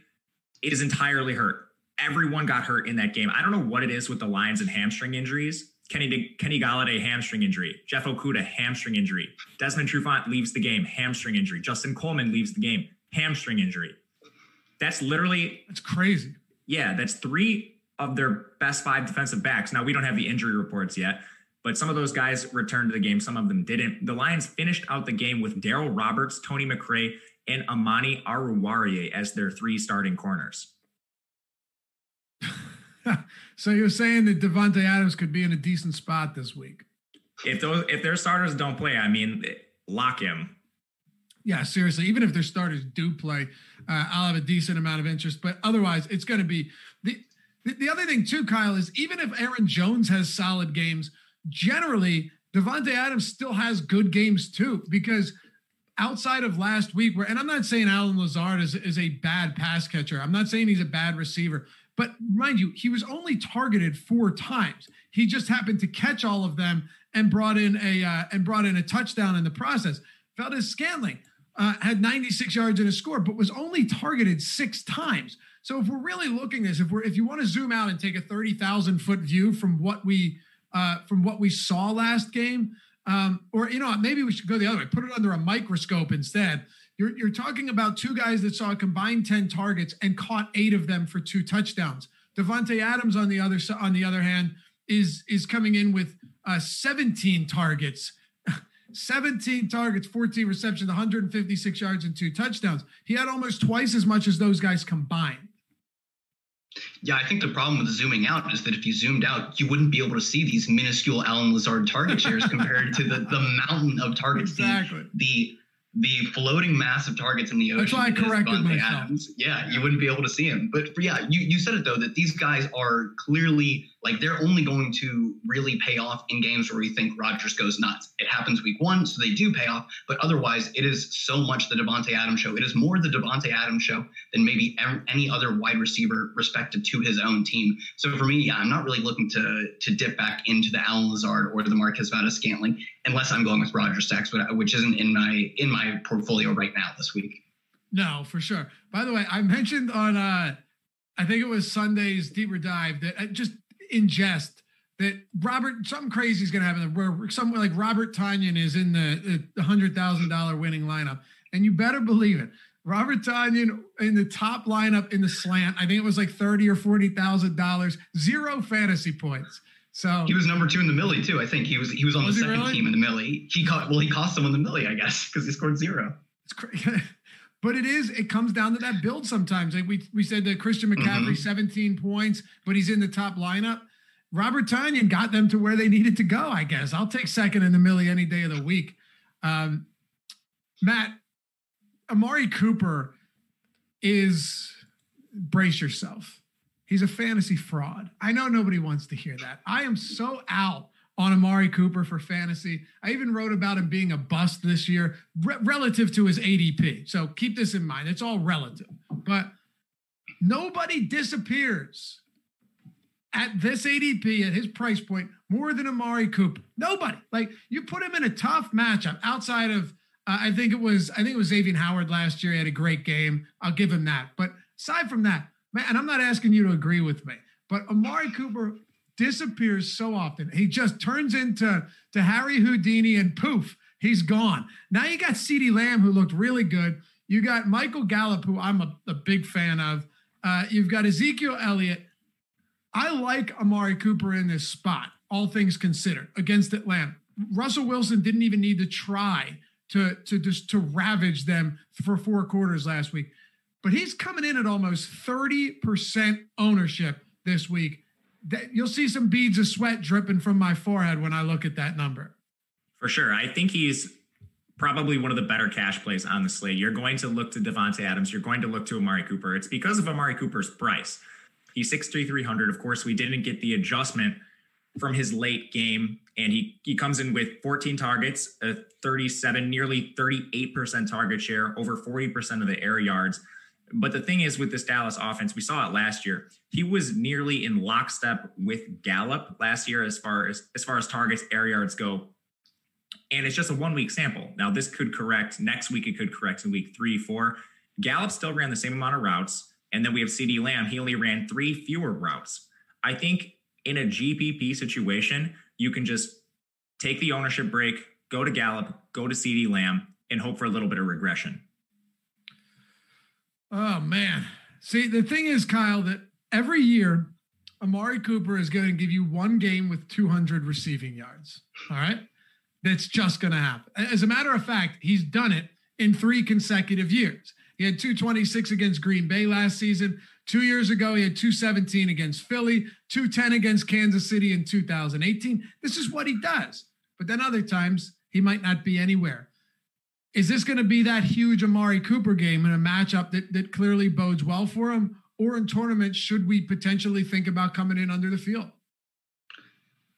is entirely hurt. Everyone got hurt in that game. I don't know what it is with the Lions and hamstring injuries. Kenny Kenny Golladay, hamstring injury. Jeff Okuda, hamstring injury. Desmond Trufant leaves the game, hamstring injury. Justin Coleman leaves the game, hamstring injury. That's literally... That's crazy. Yeah, that's three... of their best five defensive backs. Now, we don't have the injury reports yet, but some of those guys returned to the game. Some of them didn't. The Lions finished out the game with Daryl Roberts, Tony McRae, and Amani Aruwariye as their three starting corners. So you're saying that Davante Adams could be in a decent spot this week? If those, if their starters don't play, I mean, lock him. Yeah, seriously, even if their starters do play, uh, I'll have a decent amount of interest, but otherwise it's going to be the, The other thing, too, Kyle, is even if Aaron Jones has solid games, generally, Davante Adams still has good games, too, because outside of last week, where, and I'm not saying Alan Lazard is, is a bad pass catcher. I'm not saying he's a bad receiver. But mind you, he was only targeted four times. He just happened to catch all of them and brought in a uh, and brought in a touchdown in the process. Valdez-Scantling uh, had ninety-six yards and a score, but was only targeted six times. So if we're really looking at this, if we're if you want to zoom out and take a thirty thousand foot view from what we uh, from what we saw last game, um, or you know maybe we should go the other way, put it under a microscope instead. You're you're talking about two guys that saw a combined ten targets and caught eight of them for two touchdowns. Davante Adams on the other on the other hand is is coming in with uh, seventeen targets. seventeen targets, fourteen receptions, one hundred fifty-six yards, and two touchdowns. He had almost twice as much as those guys combined. Yeah, I think the problem with zooming out is that if you zoomed out, you wouldn't be able to see these minuscule Alan Lazard target shares compared to the, the mountain of targets. Exactly. The, the, the floating mass of targets in the ocean. That's why I corrected myself. Yeah, you wouldn't be able to see him. But for, yeah, you, you said it, though, that these guys are clearly – like they're only going to really pay off in games where we think Rodgers goes nuts. It happens week one, so they do pay off. But otherwise, it is so much the Davante Adams show. It is more the Davante Adams show than maybe any other wide receiver respective to his own team. So for me, yeah, I'm not really looking to to dip back into the Alan Lazard or the Marquez Valdes-Scantling unless I'm going with Rodgers stacks, which isn't in my in my portfolio right now this week. No, for sure. By the way, I mentioned on uh, I think it was Sunday's Deeper Dive that I just. Ingest that Robert, something crazy is going to happen where someone like Robert Tonyan is in the, the one hundred thousand dollars winning lineup. And you better believe it. Robert Tonyan in the top lineup in the slant, I think it was like thirty or forty thousand dollars, zero fantasy points. So he was number two in the Millie too. I think he was, he was on was the second really? team in the Millie. He caught, well, he cost someone the Millie, I guess, because he scored zero. It's crazy. But it is, it comes down to that build sometimes. Like we we said that Christian McCaffrey, mm-hmm. seventeen points, but he's in the top lineup. Robert Tonyan got them to where they needed to go, I guess. I'll take second in the Millie any day of the week. Um, Matt, Amari Cooper is, brace yourself. He's a fantasy fraud. I know nobody wants to hear that. I am so out on Amari Cooper for fantasy. I even wrote about him being a bust this year re- relative to his A D P. So keep this in mind. It's all relative. But nobody disappears at this A D P, at his price point, more than Amari Cooper. Nobody. Like, you put him in a tough matchup outside of, uh, I think it was, I think it was Xavier Howard last year. He had a great game. I'll give him that. But aside from that, man, and I'm not asking you to agree with me, but Amari Cooper disappears so often. He just turns into to Harry Houdini and poof, He's gone. Now you got CeeDee Lamb, who looked really good. You got Michael Gallup, who I'm a, a big fan of. Uh, you've got Ezekiel Elliott. I like Amari Cooper in this spot, all things considered, against Atlanta. Russell Wilson didn't even need to try to, to just to ravage them for four quarters last week. But he's coming in at almost thirty percent ownership this week. That, you'll see some beads of sweat dripping from my forehead when I look at that number. For sure. I think he's probably one of the better cash plays on the slate. You're going to look to Davante Adams. You're going to look to Amari Cooper. It's because of Amari Cooper's price. He's six three, three hundred. Of course, we didn't get the adjustment from his late game, and he he comes in with fourteen targets, a thirty-seven, nearly thirty-eight percent target share, over forty percent of the air yards. But the thing is, with this Dallas offense, we saw it last year. He was nearly in lockstep with Gallup last year as far as, as far as targets, air yards go. And it's just a one-week sample. Now, this could correct next week. It could correct in week three, four. Gallup still ran the same amount of routes. And then we have CeeDee Lamb. He only ran three fewer routes. I think in a G P P situation, you can just take the ownership break, go to Gallup, go to CeeDee Lamb, and hope for a little bit of regression. Oh, man. See, the thing is, Kyle, that every year, Amari Cooper is going to give you one game with two hundred receiving yards. All right? That's just going to happen. As a matter of fact, he's done it in three consecutive years. He had two twenty-six against Green Bay last season. Two years ago, he had two seventeen against Philly, two ten against Kansas City in two thousand eighteen. This is what he does. But then other times, he might not be anywhere. Is this going to be that huge Amari Cooper game in a matchup that, that clearly bodes well for him? Or in tournaments, should we potentially think about coming in under the field?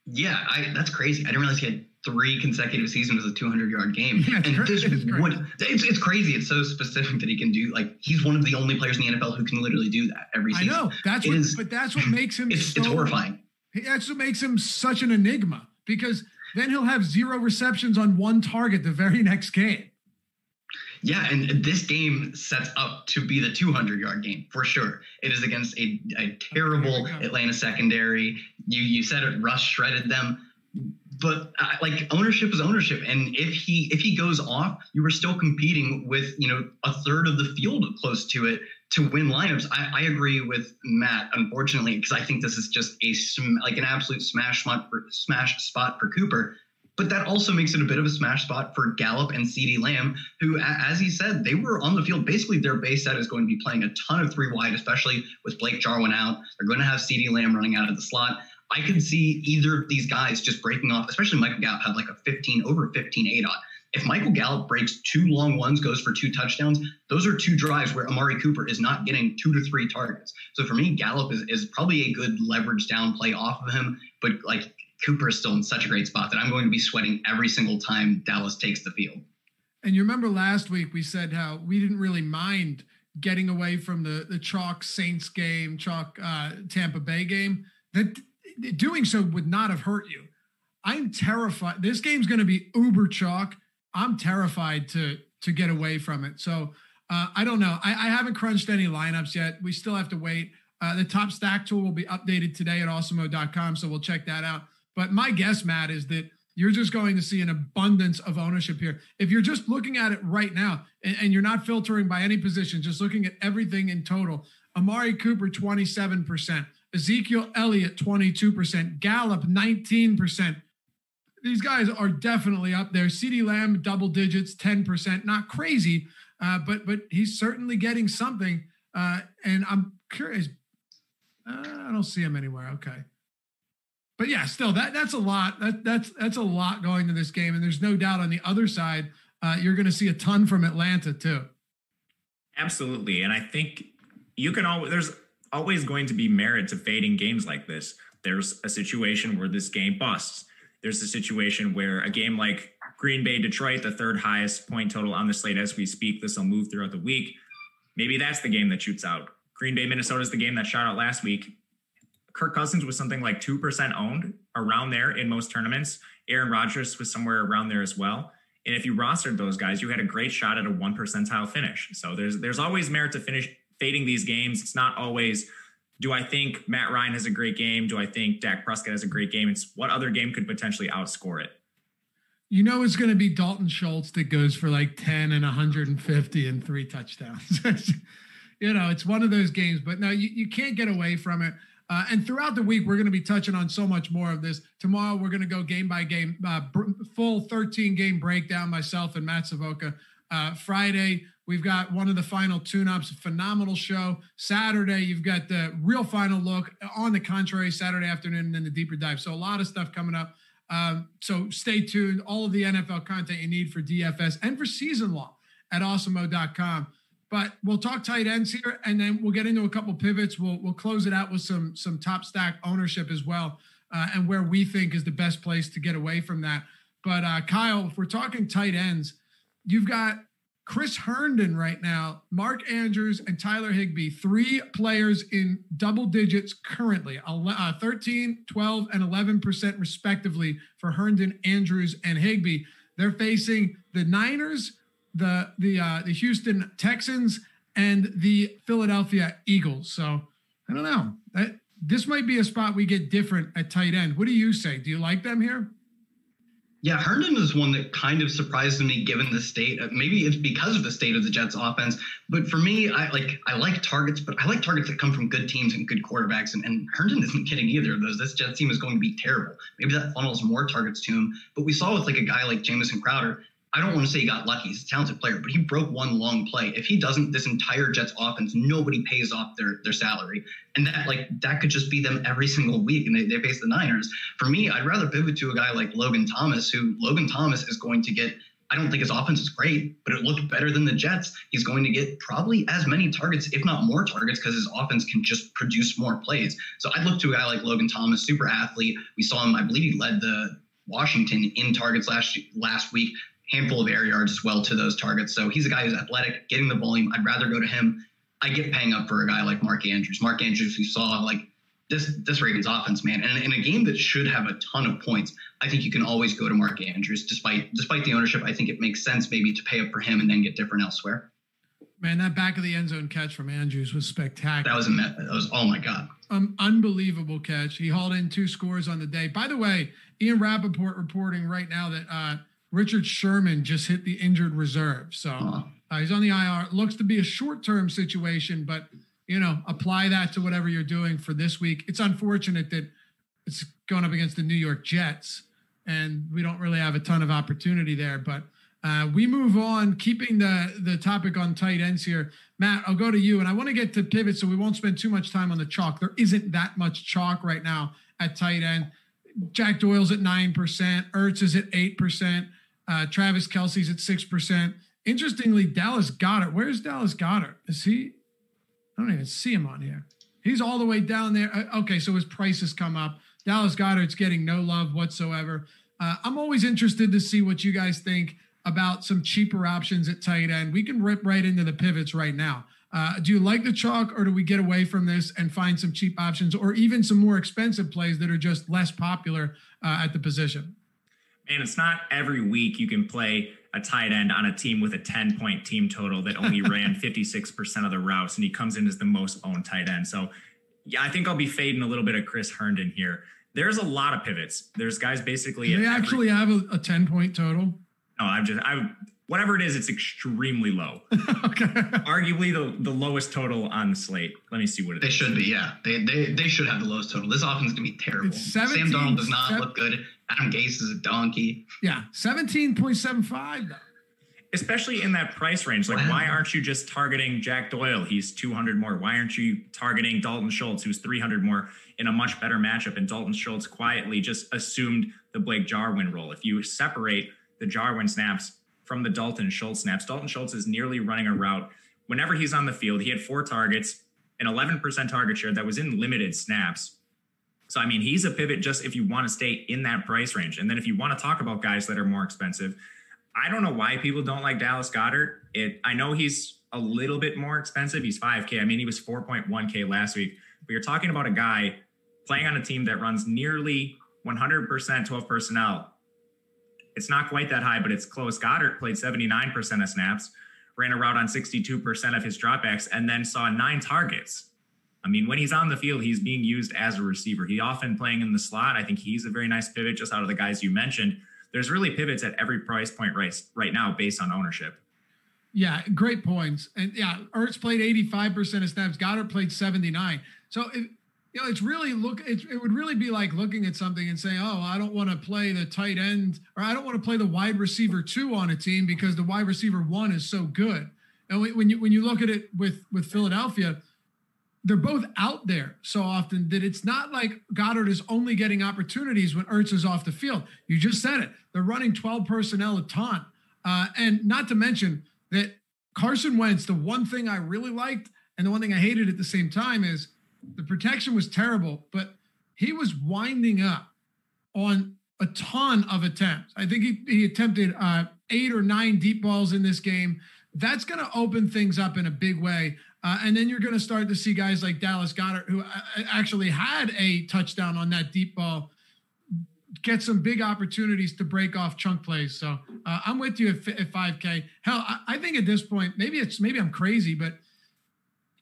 Yeah, I, that's crazy. I didn't realize he had three consecutive seasons with a two hundred-yard game. Yeah, it's, and crazy. This it's, crazy. One, it's, it's crazy. It's so specific that he can do, like, he's one of the only players in the N F L who can literally do that every season. I know, that's what, is, but that's what makes him it's, so, it's horrifying. That's what makes him such an enigma, because then he'll have zero receptions on one target the very next game. Yeah, and this game sets up to be the two hundred-yard game, for sure. It is against a, a terrible okay, Atlanta secondary. You you said it, Russ shredded them. But, uh, like, ownership is ownership. And if he if he goes off, you are still competing with, you know, a third of the field close to it to win lineups. I, I agree with Matt, unfortunately, because I think this is just a sm- like an absolute smash spot for, smash spot for Cooper. But that also makes it a bit of a smash spot for Gallup and CeeDee Lamb, who, as he said, they were on the field. Basically, their base set is going to be playing a ton of three wide, especially with Blake Jarwin out. They're going to have CeeDee Lamb running out of the slot. I could see either of these guys just breaking off, especially Michael Gallup had like a fifteen over fifteen A D O T. If Michael Gallup breaks two long ones, goes for two touchdowns, those are two drives where Amari Cooper is not getting two to three targets. So for me, Gallup is, is probably a good leverage down play off of him, but like Cooper is still in such a great spot that I'm going to be sweating every single time Dallas takes the field. And you remember last week we said how we didn't really mind getting away from the, the chalk Saints game, chalk uh, Tampa Bay game. That doing so would not have hurt you. I'm terrified. This game's going to be uber chalk. I'm terrified to to get away from it. So uh, I don't know. I, I haven't crunched any lineups yet. We still have to wait. Uh, the top stack tool will be updated today at Awesemo dot com, so we'll check that out. But my guess, Matt, is that you're just going to see an abundance of ownership here. If you're just looking at it right now and, and you're not filtering by any position, just looking at everything in total, Amari Cooper, twenty-seven percent, Ezekiel Elliott, twenty-two percent, Gallup, nineteen percent. These guys are definitely up there. CeeDee Lamb, double digits, ten percent. Not crazy, uh, but but he's certainly getting something. Uh, and I'm curious. Uh, I don't see him anywhere. Okay. But yeah, still that that's a lot. That that's that's a lot going to this game, and there's no doubt on the other side, uh, you're going to see a ton from Atlanta too. Absolutely, and I think you can always. There's always going to be merit to fading games like this. There's a situation where this game busts. There's a situation where a game like Green Bay, Detroit, the third highest point total on the slate as we speak. This will move throughout the week. Maybe that's the game that shoots out. Green Bay, Minnesota is the game that shot out last week. Kirk Cousins was something like two percent owned, around there in most tournaments. Aaron Rodgers was somewhere around there as well. And if you rostered those guys, you had a great shot at a one percentile finish. So there's there's always merit to finish fading these games. It's not always, do I think Matt Ryan has a great game? Do I think Dak Prescott has a great game? It's what other game could potentially outscore it. you know it's going to be Dalton Schultz that goes for like ten and one hundred fifty and three touchdowns. You know, it's one of those games, but no, you, you can't get away from it. Uh, and throughout the week, we're going to be touching on so much more of this. Tomorrow, we're going to go game by game, uh, br- full thirteen-game breakdown, myself and Matt Savoca. Uh, Friday, we've got one of the final tune-ups, a phenomenal show. Saturday, you've got the real final look on the contrary Saturday afternoon and then the deeper dive. So a lot of stuff coming up. Um, so stay tuned. All of the N F L content you need for D F S and for season long at Awesemo dot com. But we'll talk tight ends here, and then we'll get into a couple pivots. We'll we'll close it out with some some top stack ownership as well, uh, and where we think is the best place to get away from that. But uh, Kyle, if we're talking tight ends, you've got Chris Herndon right now, Mark Andrews, and Tyler Higbee, three players in double digits currently, uh, thirteen, twelve, and eleven percent respectively for Herndon, Andrews, and Higbee. They're facing the Niners, the the uh, the Houston Texans, and the Philadelphia Eagles. So I don't know. That, this might be a spot we get different at tight end. What do you say? Do you like them here? Yeah, Herndon is one that kind of surprised me given the state. Maybe it's because of the state of the Jets offense. But for me, I like I like targets, but I like targets that come from good teams and good quarterbacks. And, and Herndon isn't getting either of those. This Jets team is going to be terrible. Maybe that funnels more targets to him. But we saw with like a guy like Jamison Crowder, I don't want to say he got lucky. He's a talented player, but he broke one long play. If he doesn't, this entire Jets offense, nobody pays off their, their salary. And that like that could just be them every single week, and they, they face the Niners. For me, I'd rather pivot to a guy like Logan Thomas, who Logan Thomas is going to get – I don't think his offense is great, but it looked better than the Jets. He's going to get probably as many targets, if not more targets, because his offense can just produce more plays. So I'd look to a guy like Logan Thomas, super athlete. We saw him, I believe he led the Washington in targets last last week. Handful of air yards as well to those targets. So he's a guy who's athletic, getting the volume. I'd rather go to him. I get paying up for a guy like Mark Andrews. Mark Andrews, who saw like this this Ravens offense, man. And in a game that should have a ton of points, I think you can always go to Mark Andrews. Despite despite the ownership, I think it makes sense maybe to pay up for him and then get different elsewhere. Man, that back of the end zone catch from Andrews was spectacular. That was a that was oh my god, um, unbelievable catch. He hauled in two scores on the day. By the way, Ian Rappaport reporting right now that uh, Richard Sherman just hit the injured reserve. So uh, he's on the I R. Looks to be a short-term situation, but, you know, apply that to whatever you're doing for this week. It's unfortunate that it's going up against the New York Jets, and we don't really have a ton of opportunity there. But uh, we move on, keeping the, the topic on tight ends here. Matt, I'll go to you, and I want to get to pivot so we won't spend too much time on the chalk. There isn't that much chalk right now at tight end. Jack Doyle's at nine percent. Ertz is at eight percent. Uh, Travis Kelce's at six percent. Interestingly, Dallas Goedert. Where's Dallas Goedert? Is he? I don't even see him on here. He's all the way down there. Uh, okay, so his price has come up. Dallas Goedert's getting no love whatsoever. Uh, I'm always interested to see what you guys think about some cheaper options at tight end. We can rip right into the pivots right now. Uh, do you like the chalk, or do we get away from this and find some cheap options, or even some more expensive plays that are just less popular uh, at the position? Man, it's not every week you can play a tight end on a team with a ten-point team total that only ran fifty-six percent of the routes, and he comes in as the most owned tight end. So, yeah, I think I'll be fading a little bit of Chris Herndon here. There's a lot of pivots. There's guys basically... Do they actually every... have a ten-point total? No, I've just... I've, whatever it is, it's extremely low. Okay. Arguably the, the lowest total on the slate. Let me see what it they is. They should be, yeah. They, they they should have the lowest total. This offense is going to be terrible. Sam Darnold does not seven, look good. Adam Gase is a donkey. Yeah, seventeen point seven five, though. Especially in that price range. Like, wow. Why aren't you just targeting Jack Doyle? He's two hundred more. Why aren't you targeting Dalton Schultz, who's three hundred more, in a much better matchup? And Dalton Schultz quietly just assumed the Blake Jarwin role. If you separate the Jarwin snaps from the Dalton Schultz snaps, Dalton Schultz is nearly running a route whenever he's on the field. He had four targets, an eleven percent target share that was in limited snaps. So, I mean, he's a pivot just if you want to stay in that price range. And then if you want to talk about guys that are more expensive, I don't know why people don't like Dallas Goedert. It, I know he's a little bit more expensive. He's five K. I mean, he was four point one K last week. But you're talking about a guy playing on a team that runs nearly one hundred percent twelve personnel. It's not quite that high, but it's close. Goddard played seventy-nine percent of snaps, ran a route on sixty-two percent of his dropbacks, and then saw nine targets. I mean, when he's on the field, he's being used as a receiver. He often playing in the slot. I think he's a very nice pivot just out of the guys you mentioned. there's really pivots at every price point right, right now based on ownership. Yeah, great points. And yeah, Ertz played eighty-five percent of snaps. Goddard played seventy-nine. So it, you know, it's really look. It, it would really be like looking at something and saying, "Oh, I don't want to play the tight end, or I don't want to play the wide receiver two on a team because the wide receiver one is so good." And when you when you look at it with with Philadelphia, they're both out there so often that it's not like Goddard is only getting opportunities when Ertz is off the field. You just said it. They're running twelve personnel a ton. Uh, and not to mention that Carson Wentz, the one thing I really liked and the one thing I hated at the same time is the protection was terrible, but he was winding up on a ton of attempts. I think he, he attempted uh, eight or nine deep balls in this game. That's going to open things up in a big way. Uh, and then you're going to start to see guys like Dallas Goedert, who actually had a touchdown on that deep ball, get some big opportunities to break off chunk plays. So uh, I'm with you at, at five K. Hell, I, I think at this point, maybe it's maybe I'm crazy, but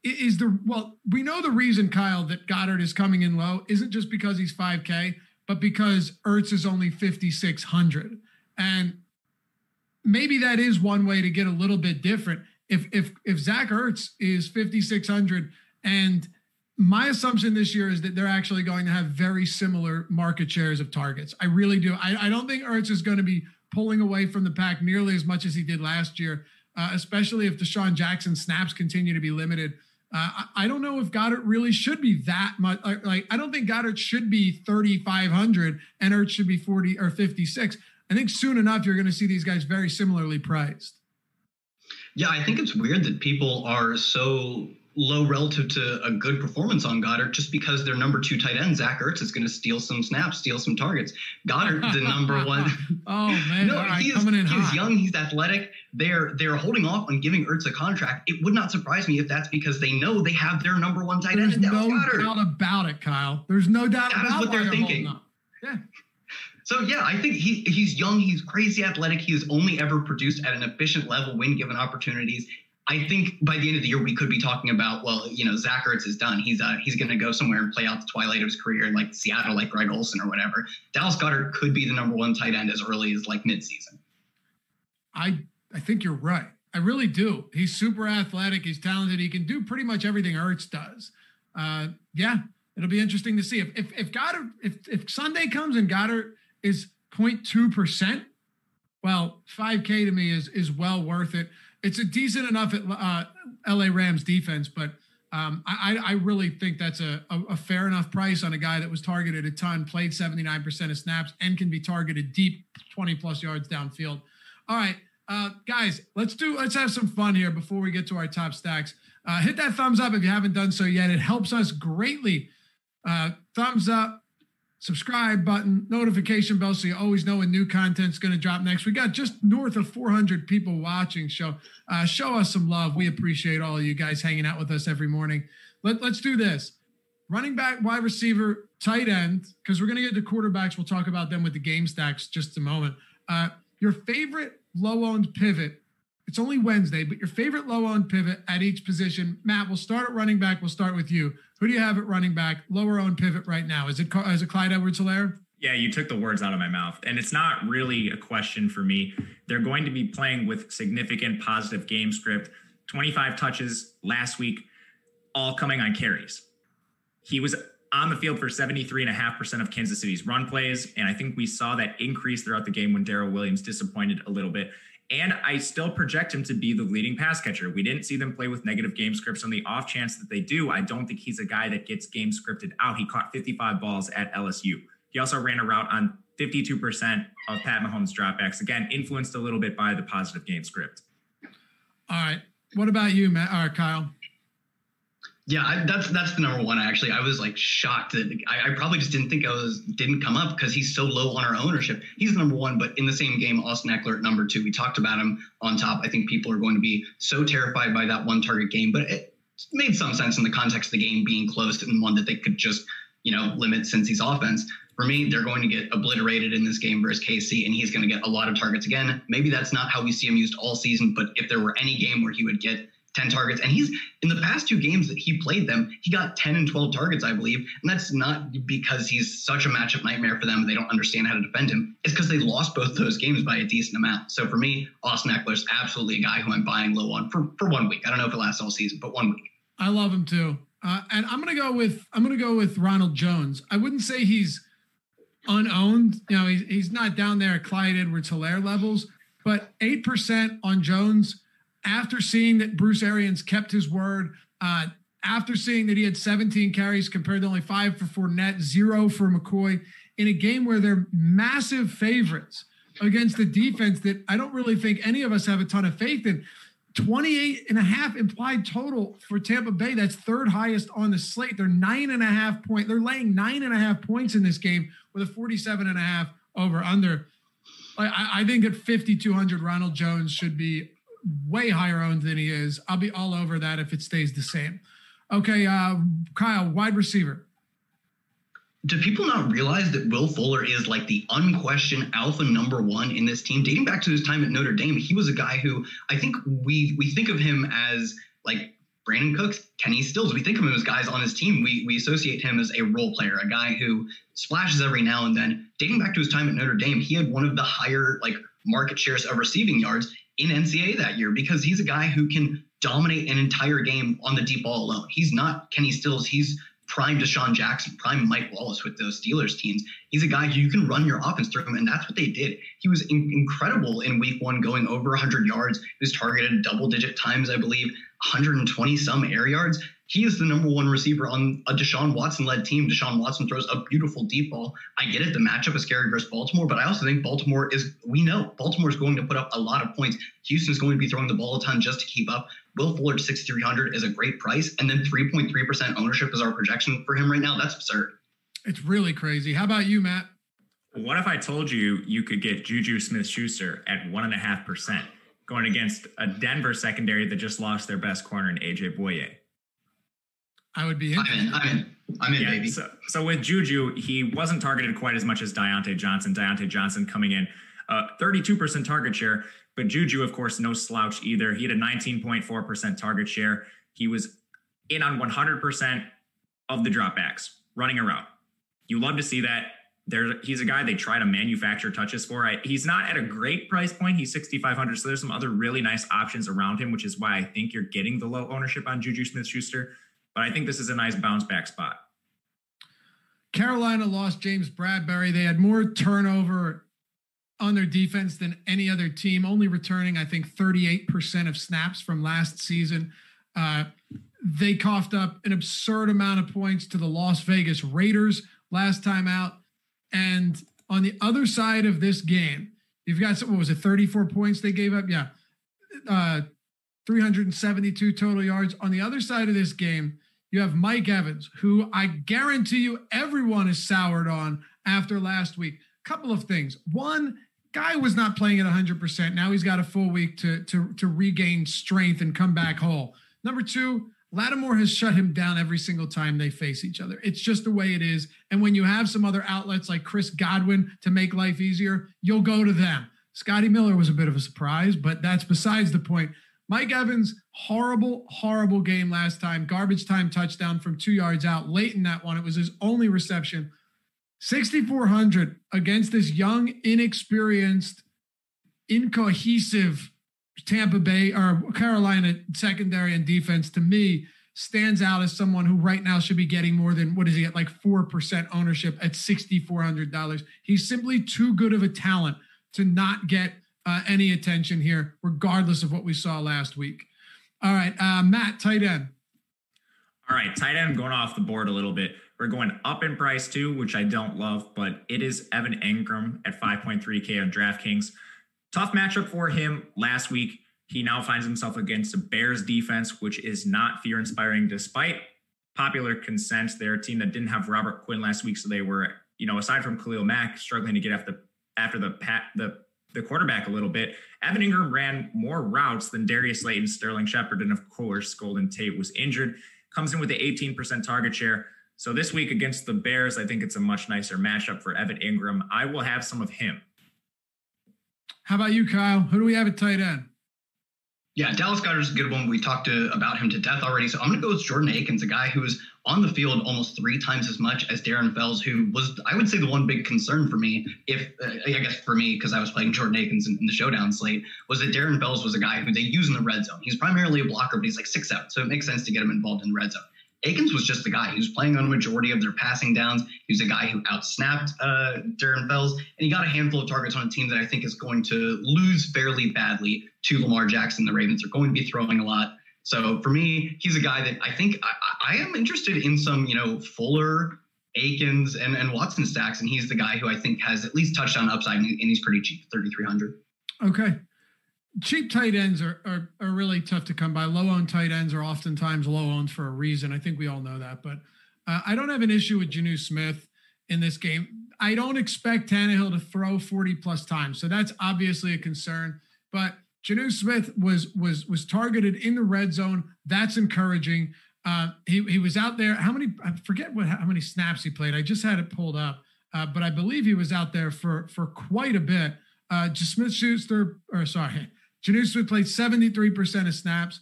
is the well, we know the reason, Kyle, that Goddard is coming in low isn't just because he's five K, but because Ertz is only fifty-six hundred, and maybe that is one way to get a little bit different. If if if Zach Ertz is fifty-six hundred, and my assumption this year is that they're actually going to have very similar market shares of targets. I really do. I, I don't think Ertz is going to be pulling away from the pack nearly as much as he did last year, uh, especially if Deshaun Jackson snaps continue to be limited. Uh, I, I don't know if Goddard really should be that much. Like, I don't think Goddard should be thirty-five hundred and Ertz should be forty or fifty-six. I think soon enough, you're going to see these guys very similarly priced. Yeah, I think it's weird that people are so low relative to a good performance on Goddard just because their number two tight end, Zach Ertz, is going to steal some snaps, steal some targets. Goddard, the number one. Oh, man. No, right, he is, coming in he's hot. Young. He's athletic. They're, they're holding off on giving Ertz a contract. It would not surprise me if that's because they know they have their number one tight end in Dallas Goedert. There's no doubt about it, Kyle. There's no doubt that about it. That is what they're thinking. Yeah. So, yeah, I think he he's young. He's crazy athletic. He has only ever produced at an efficient level when given opportunities. I think by the end of the year, we could be talking about, well, you know, Zach Ertz is done. He's uh, he's going to go somewhere and play out the twilight of his career, like Seattle, like Greg Olsen or whatever. Dallas Goedert could be the number one tight end as early as like midseason. I I think you're right. I really do. He's super athletic. He's talented. He can do pretty much everything Ertz does. Uh, yeah, it'll be interesting to see if if if Goddard if if Sunday comes and Goddard is zero point two percent. Well, five K to me is is well worth it. It's a decent enough at, uh, L A Rams defense, but um, I, I really think that's a, a, a fair enough price on a guy that was targeted a ton, played seventy-nine percent of snaps, and can be targeted deep twenty plus yards downfield. All right, uh, guys, let's do let's have some fun here before we get to our top stacks. Uh, hit that thumbs up if you haven't done so yet. It helps us greatly. Uh, thumbs up. Subscribe button, notification bell, so you always know when new content's going to drop next. We got just north of four hundred people watching, so uh, show us some love. We appreciate all of you guys hanging out with us every morning. Let, let's do this. Running back, wide receiver, tight end, because we're going to get to quarterbacks. We'll talk about them with the game stacks just a moment. Uh, your favorite low-owned pivot. It's only Wednesday, but your favorite low-owned pivot at each position. Matt, we'll start at running back. We'll start with you. Who do you have at running back, lower-owned pivot right now? Is it is it Clyde Edwards-Helaire? Yeah, you took the words out of my mouth. And it's not really a question for me. They're going to be playing with significant positive game script. twenty-five touches last week, all coming on carries. He was on the field for seventy-three point five percent of Kansas City's run plays, and I think we saw that increase throughout the game when Darrell Williams disappointed a little bit. And I still project him to be the leading pass catcher. We didn't see them play with negative game scripts. On the off chance that they do, I don't think he's a guy that gets game scripted out. He caught fifty-five balls at L S U. He also ran a route on fifty-two percent of Pat Mahomes' dropbacks. Again, influenced a little bit by the positive game script. All right. What about you, Matt? All right, Kyle. Yeah, I, that's that's the number one. Actually, I was like shocked that I, I probably just didn't think I was didn't come up because he's so low on our ownership. He's the number one, but in the same game, Austin Ekeler at number two. We talked about him on top. I think people are going to be so terrified by that one target game, but it made some sense in the context of the game being closed and one that they could just you know limit Cincy's offense. For me, they're going to get obliterated in this game versus K C, and he's going to get a lot of targets again. Maybe that's not how we see him used all season, but if there were any game where he would get ten targets. And he's in the past two games that he played them, he got ten and twelve targets, I believe. And that's not because he's such a matchup nightmare for them and they don't understand how to defend him. It's because they lost both those games by a decent amount. So for me, Austin Ekeler's absolutely a guy who I'm buying low on for, for one week. I don't know if it lasts all season, but one week. I love him too. Uh, and I'm going to go with, I'm going to go with Ronald Jones. I wouldn't say he's unowned. You know, he's, he's not down there at Clyde Edwards-Helaire levels, but eight percent on Jones. After seeing that Bruce Arians kept his word, uh, after seeing that he had seventeen carries compared to only five for Fournette, zero for McCoy, in a game where they're massive favorites against the defense that I don't really think any of us have a ton of faith in. twenty-eight and a half implied total for Tampa Bay. That's third highest on the slate. They're nine and a half point. They're laying nine and a half points in this game with a forty-seven and a half over under. I, I think at fifty-two hundred, Ronald Jones should be way higher owned than he is. I'll be all over that if it stays the same. Okay, uh, Kyle, wide receiver. Do people not realize that Will Fuller is like the unquestioned alpha number one in this team? Dating back to his time at Notre Dame, he was a guy who I think we we think of him as like Brandon Cooks, Kenny Stills. We think of him as guys on his team. We we associate him as a role player, a guy who splashes every now and then. Dating back to his time at Notre Dame, he had one of the higher like market shares of receiving yards in N C A A that year because he's a guy who can dominate an entire game on the deep ball alone. He's not Kenny Stills. He's prime Deshaun Jackson, prime Mike Wallace with those Steelers teams. He's a guy who you can run your offense through him, and that's what they did. He was in- incredible in week one, going over one hundred yards. He was targeted double-digit times, I believe, one hundred twenty-some air yards. He is the number one receiver on a Deshaun Watson-led team. Deshaun Watson throws a beautiful deep ball. I get it. The matchup is scary versus Baltimore, but I also think Baltimore is, we know, Baltimore is going to put up a lot of points. Houston's going to be throwing the ball a ton just to keep up. Will Fuller, sixty-three hundred is a great price. And then three point three percent ownership is our projection for him right now. That's absurd. It's really crazy. How about you, Matt? What if I told you you could get Juju Smith-Schuster at one point five percent going against a Denver secondary that just lost their best corner in A J Boye? I would be in. I'm in, I'm in, I'm in yeah, baby. So, so with Juju, he wasn't targeted quite as much as Diontae Johnson. Diontae Johnson coming in uh, thirty-two percent target share, but Juju, of course, no slouch either. He had a nineteen point four percent target share. He was in on one hundred percent of the dropbacks, running a route. You love to see that. There, he's a guy they try to manufacture touches for. I, he's not at a great price point. He's sixty-five hundred, so there's some other really nice options around him, which is why I think you're getting the low ownership on Juju Smith-Schuster. But I think this is a nice bounce back spot. Carolina lost James Bradbury. They had more turnover on their defense than any other team, only returning, I think, thirty-eight percent of snaps from last season. Uh, they coughed up an absurd amount of points to the Las Vegas Raiders last time out. And on the other side of this game, you've got, what was it, thirty-four points they gave up? Yeah. Uh, three hundred seventy-two total yards. On the other side of this game, you have Mike Evans, who I guarantee you everyone is soured on after last week. Couple of things. One, guy was not playing at one hundred percent. Now he's got a full week to, to, to regain strength and come back whole. Number two, Lattimore has shut him down every single time they face each other. It's just the way it is. And when you have some other outlets like Chris Godwin to make life easier, you'll go to them. Scotty Miller was a bit of a surprise, but that's besides the point. Mike Evans, horrible, horrible game last time. Garbage time touchdown from two yards out late in that one. It was his only reception. sixty-four hundred against this young, inexperienced, incohesive Tampa Bay or Carolina secondary and defense, to me, stands out as someone who right now should be getting more than, what is he at, like four percent ownership at sixty-four hundred dollars. He's simply too good of a talent to not get Uh, any attention here, regardless of what we saw last week. All right, uh, Matt, tight end. All right, tight end going off the board a little bit. We're going up in price too, which I don't love, but it is Evan Engram at five point three K on DraftKings. Tough matchup for him last week. He now finds himself against the Bears defense, which is not fear-inspiring despite popular consent. They're a team that didn't have Robert Quinn last week, so they were, you know, aside from Khalil Mack, struggling to get after, after the pat, the the quarterback a little bit. Evan Engram ran more routes than Darius Slayton, Sterling Shepard, and of course, Golden Tate was injured. Comes in with an eighteen percent target share. So this week against the Bears, I think it's a much nicer matchup for Evan Engram. I will have some of him. How about you, Kyle? Who do we have at tight end? Yeah, Dallas Goedert's a good one. We talked to, about him to death already. So I'm going to go with Jordan Akins, a guy who's on the field almost three times as much as Darren Fells, who was, I would say, the one big concern for me, if uh, I guess for me, because I was playing Jordan Akins in, in the showdown slate, was that Darren Fells was a guy who they use in the red zone. He's primarily a blocker, but he's like six seven, so it makes sense to get him involved in the red zone. Akins was just the guy. He was playing on a majority of their passing downs. He was a guy who outsnapped uh, Darren Fells, and he got a handful of targets on a team that I think is going to lose fairly badly to Lamar Jackson. The Ravens are going to be throwing a lot. So for me, he's a guy that I think I, I am interested in some, you know, Fuller, Akins, and, and Watson stacks, and he's the guy who I think has at least touchdown upside, and he's pretty cheap, thirty-three hundred. Okay. Cheap tight ends are, are are really tough to come by. Low-owned tight ends are oftentimes low-owned for a reason. I think we all know that. But uh, I don't have an issue with Geno Smith in this game. I don't expect Tannehill to throw forty-plus times, so that's obviously a concern. But Geno Smith was was was targeted in the red zone. That's encouraging. Uh, he he was out there. How many? I forget what how many snaps he played. I just had it pulled up, uh, but I believe he was out there for for quite a bit. Uh, just Smith Schuster, or sorry. Geno Smith played seventy-three percent of snaps,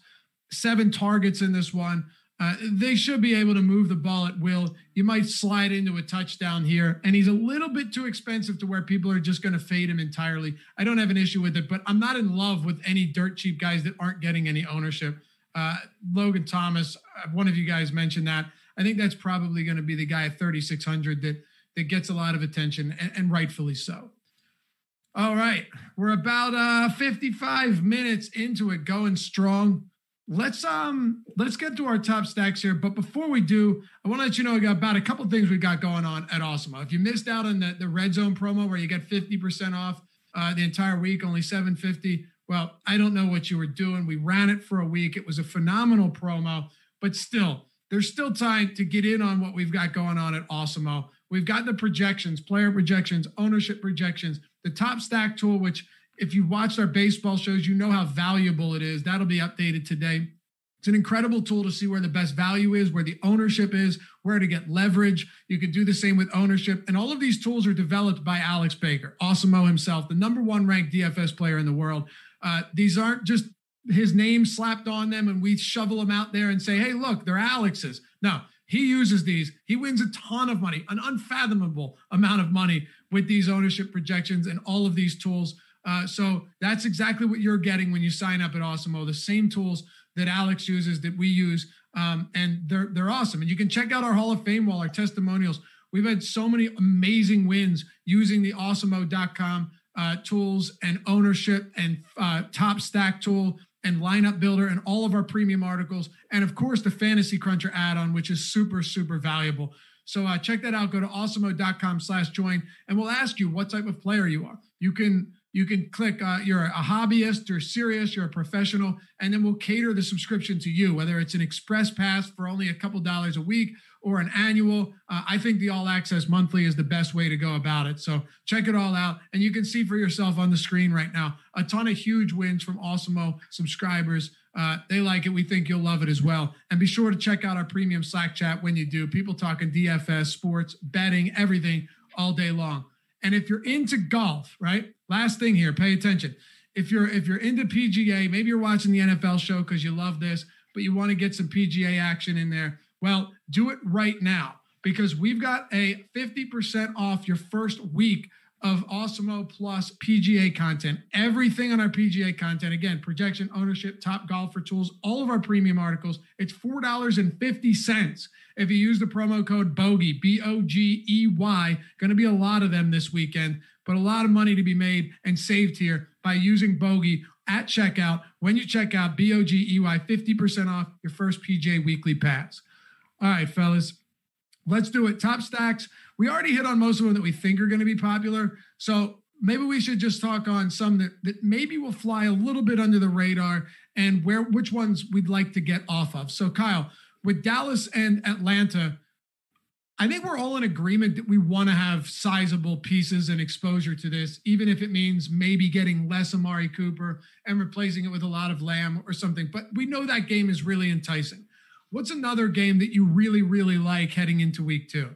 seven targets in this one. Uh, they should be able to move the ball at will. You might slide into a touchdown here, and he's a little bit too expensive to where people are just going to fade him entirely. I don't have an issue with it, but I'm not in love with any dirt cheap guys that aren't getting any ownership. Uh, Logan Thomas, one of you guys mentioned that. I think that's probably going to be the guy at thirty-six hundred that, that gets a lot of attention, and, and rightfully so. All right, we're about uh, fifty-five minutes into it, going strong. Let's um, let's get to our top stacks here. But before we do, I want to let you know about a couple of things we got going on at Awesemo. If you missed out on the, the Red Zone promo where you get fifty percent off uh, the entire week, only seven fifty, well, I don't know what you were doing. We ran it for a week. It was a phenomenal promo, but still, there's still time to get in on what we've got going on at Awesemo. We've got the projections, player projections, ownership projections, the top stack tool, which if you watched our baseball shows, you know how valuable it is. That'll be updated today. It's an incredible tool to see where the best value is, where the ownership is, where to get leverage. You can do the same with ownership. And all of these tools are developed by Alex Baker, Awesemo himself, the number one ranked D F S player in the world. Uh, these aren't just his name slapped on them and we shovel them out there and say, hey, look, they're Alex's. No. He uses these. He wins a ton of money, an unfathomable amount of money with these ownership projections and all of these tools. Uh, so that's exactly what you're getting when you sign up at Awesemo, the same tools that Alex uses, that we use, um, and they're they're awesome. And you can check out our Hall of Fame wall, our testimonials. We've had so many amazing wins using the Awesemo dot com uh, tools and ownership and uh, top stack tool and lineup builder and all of our premium articles. And of course the Fantasy Cruncher add-on, which is super, super valuable. So uh, check that out. Go to awesemo dot com slash join. And we'll ask you what type of player you are. You can, you can click, uh, you're a hobbyist, you're serious, you're a professional, and then we'll cater the subscription to you, whether it's an express pass for only a couple dollars a week or an annual. Uh, I think the all access monthly is the best way to go about it. So check it all out. And you can see for yourself on the screen right now, a ton of huge wins from Awesemo subscribers. Uh, they like it. We think you'll love it as well. And be sure to check out our premium Slack chat when you do. People talking D F S, sports, betting, everything all day long. And if you're into golf, right? Last thing here, pay attention. If you're if you're into P G A, maybe you're watching the N F L show because you love this, but you want to get some P G A action in there. Well, do it right now because we've got a fifty percent off your first week of Awesemo Plus P G A content. Everything on our P G A content, again, projection, ownership, top golfer tools, all of our premium articles, it's four dollars and fifty cents. If you use the promo code BOGEY, B O G E Y, going to be a lot of them this weekend, but a lot of money to be made and saved here by using BOGEY at checkout. When you check out, B O G E Y, fifty percent off your first P G A weekly pass. All right, fellas, let's do it. Top stacks. We already hit on most of them that we think are going to be popular. So maybe we should just talk on some that, that maybe will fly a little bit under the radar and where which ones we'd like to get off of. So, Kyle, with Dallas and Atlanta, I think we're all in agreement that we want to have sizable pieces and exposure to this, even if it means maybe getting less Amari Cooper and replacing it with a lot of Lamb or something. But we know that game is really enticing. What's another game that you really, really like heading into week two?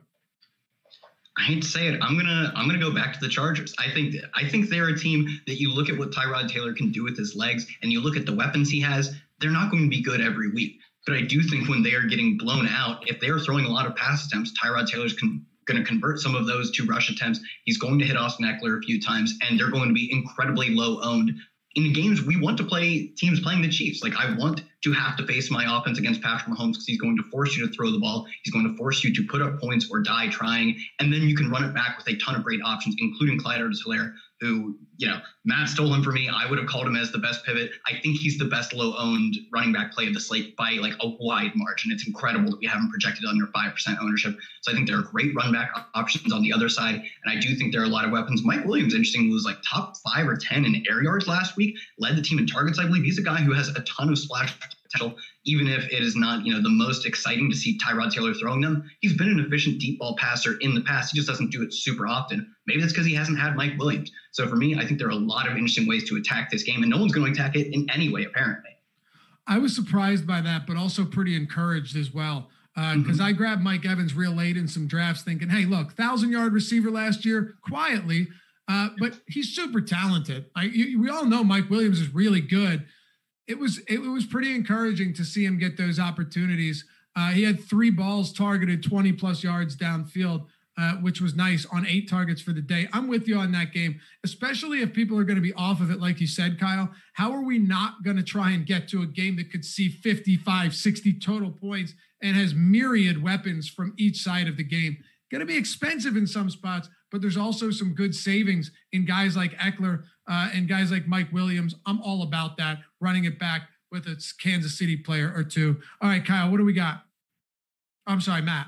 I hate to say it, I'm gonna I'm gonna go back to the Chargers. I think that, I think they're a team that you look at what Tyrod Taylor can do with his legs, and you look at the weapons he has. They're not going to be good every week, but I do think when they are getting blown out, if they are throwing a lot of pass attempts, Tyrod Taylor's con- going to convert some of those to rush attempts. He's going to hit Austin Ekeler a few times, and they're going to be incredibly low owned. In games, we want to play teams playing the Chiefs. Like, I want to have to face my offense against Patrick Mahomes because he's going to force you to throw the ball. He's going to force you to put up points or die trying. And then you can run it back with a ton of great options, including Clyde Edwards-Helaire, who, you know, Matt stole him for me. I would have called him as the best pivot. I think he's the best low-owned running back play of the slate by, like, a wide margin. It's incredible that we haven't projected under five percent ownership. So I think there are great run back options on the other side, and I do think there are a lot of weapons. Mike Williams, interestingly, was, like, top five or ten in air yards last week, led the team in targets, I believe. He's a guy who has a ton of splash potential, even if it is not, you know, the most exciting to see Tyrod Taylor throwing them. He's been an efficient deep ball passer in the past. He just doesn't do it super often. Maybe that's because he hasn't had Mike Williams. So for me, I think there are a lot of interesting ways to attack this game, and no one's going to attack it in any way, apparently. I was surprised by that, but also pretty encouraged as well. Because uh, mm-hmm. I grabbed Mike Evans real late in some drafts thinking, hey, look, one thousand-yard receiver last year, quietly, uh, but he's super talented. I, you, we all know Mike Williams is really good. It was it was pretty encouraging to see him get those opportunities. Uh, he had three balls targeted, twenty-plus yards downfield, uh, which was nice on eight targets for the day. I'm with you on that game, especially if people are going to be off of it, like you said, Kyle. How are we not going to try and get to a game that could see fifty-five, sixty total points and has myriad weapons from each side of the game? Going to be expensive in some spots, but there's also some good savings in guys like Ekeler uh, and guys like Mike Williams. I'm all about that, running it back with a Kansas City player or two. All right, Kyle, what do we got? I'm sorry, Matt.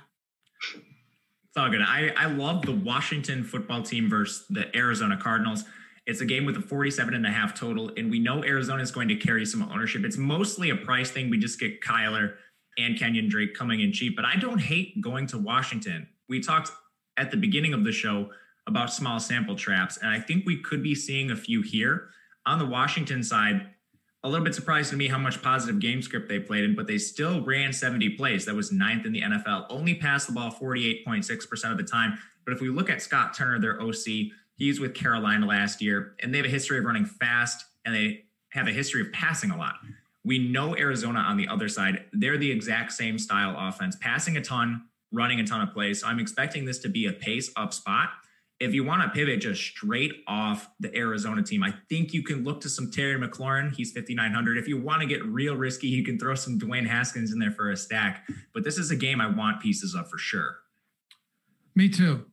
It's all good. I, I love the Washington football team versus the Arizona Cardinals. It's a game with a forty-seven and a half total, and we know Arizona is going to carry some ownership. It's mostly a price thing. We just get Kyler and Kenyon Drake coming in cheap, but I don't hate going to Washington. We talked at the beginning of the show about small sample traps, and I think we could be seeing a few here. On the Washington side, a little bit surprised to me how much positive game script they played in, but they still ran seventy plays. That was ninth in the N F L. Only passed the ball forty-eight point six percent of the time. But if we look at Scott Turner, their O C, he's with Carolina last year, and they have a history of running fast, and they have a history of passing a lot. We know Arizona on the other side. They're the exact same style offense, passing a ton, running a ton of plays. So I'm expecting this to be a pace up spot. If you want to pivot just straight off the Arizona team, I think you can look to some Terry McLaurin. He's fifty-nine hundred. If you want to get real risky, you can throw some Dwayne Haskins in there for a stack. But this is a game I want pieces of for sure. Me too.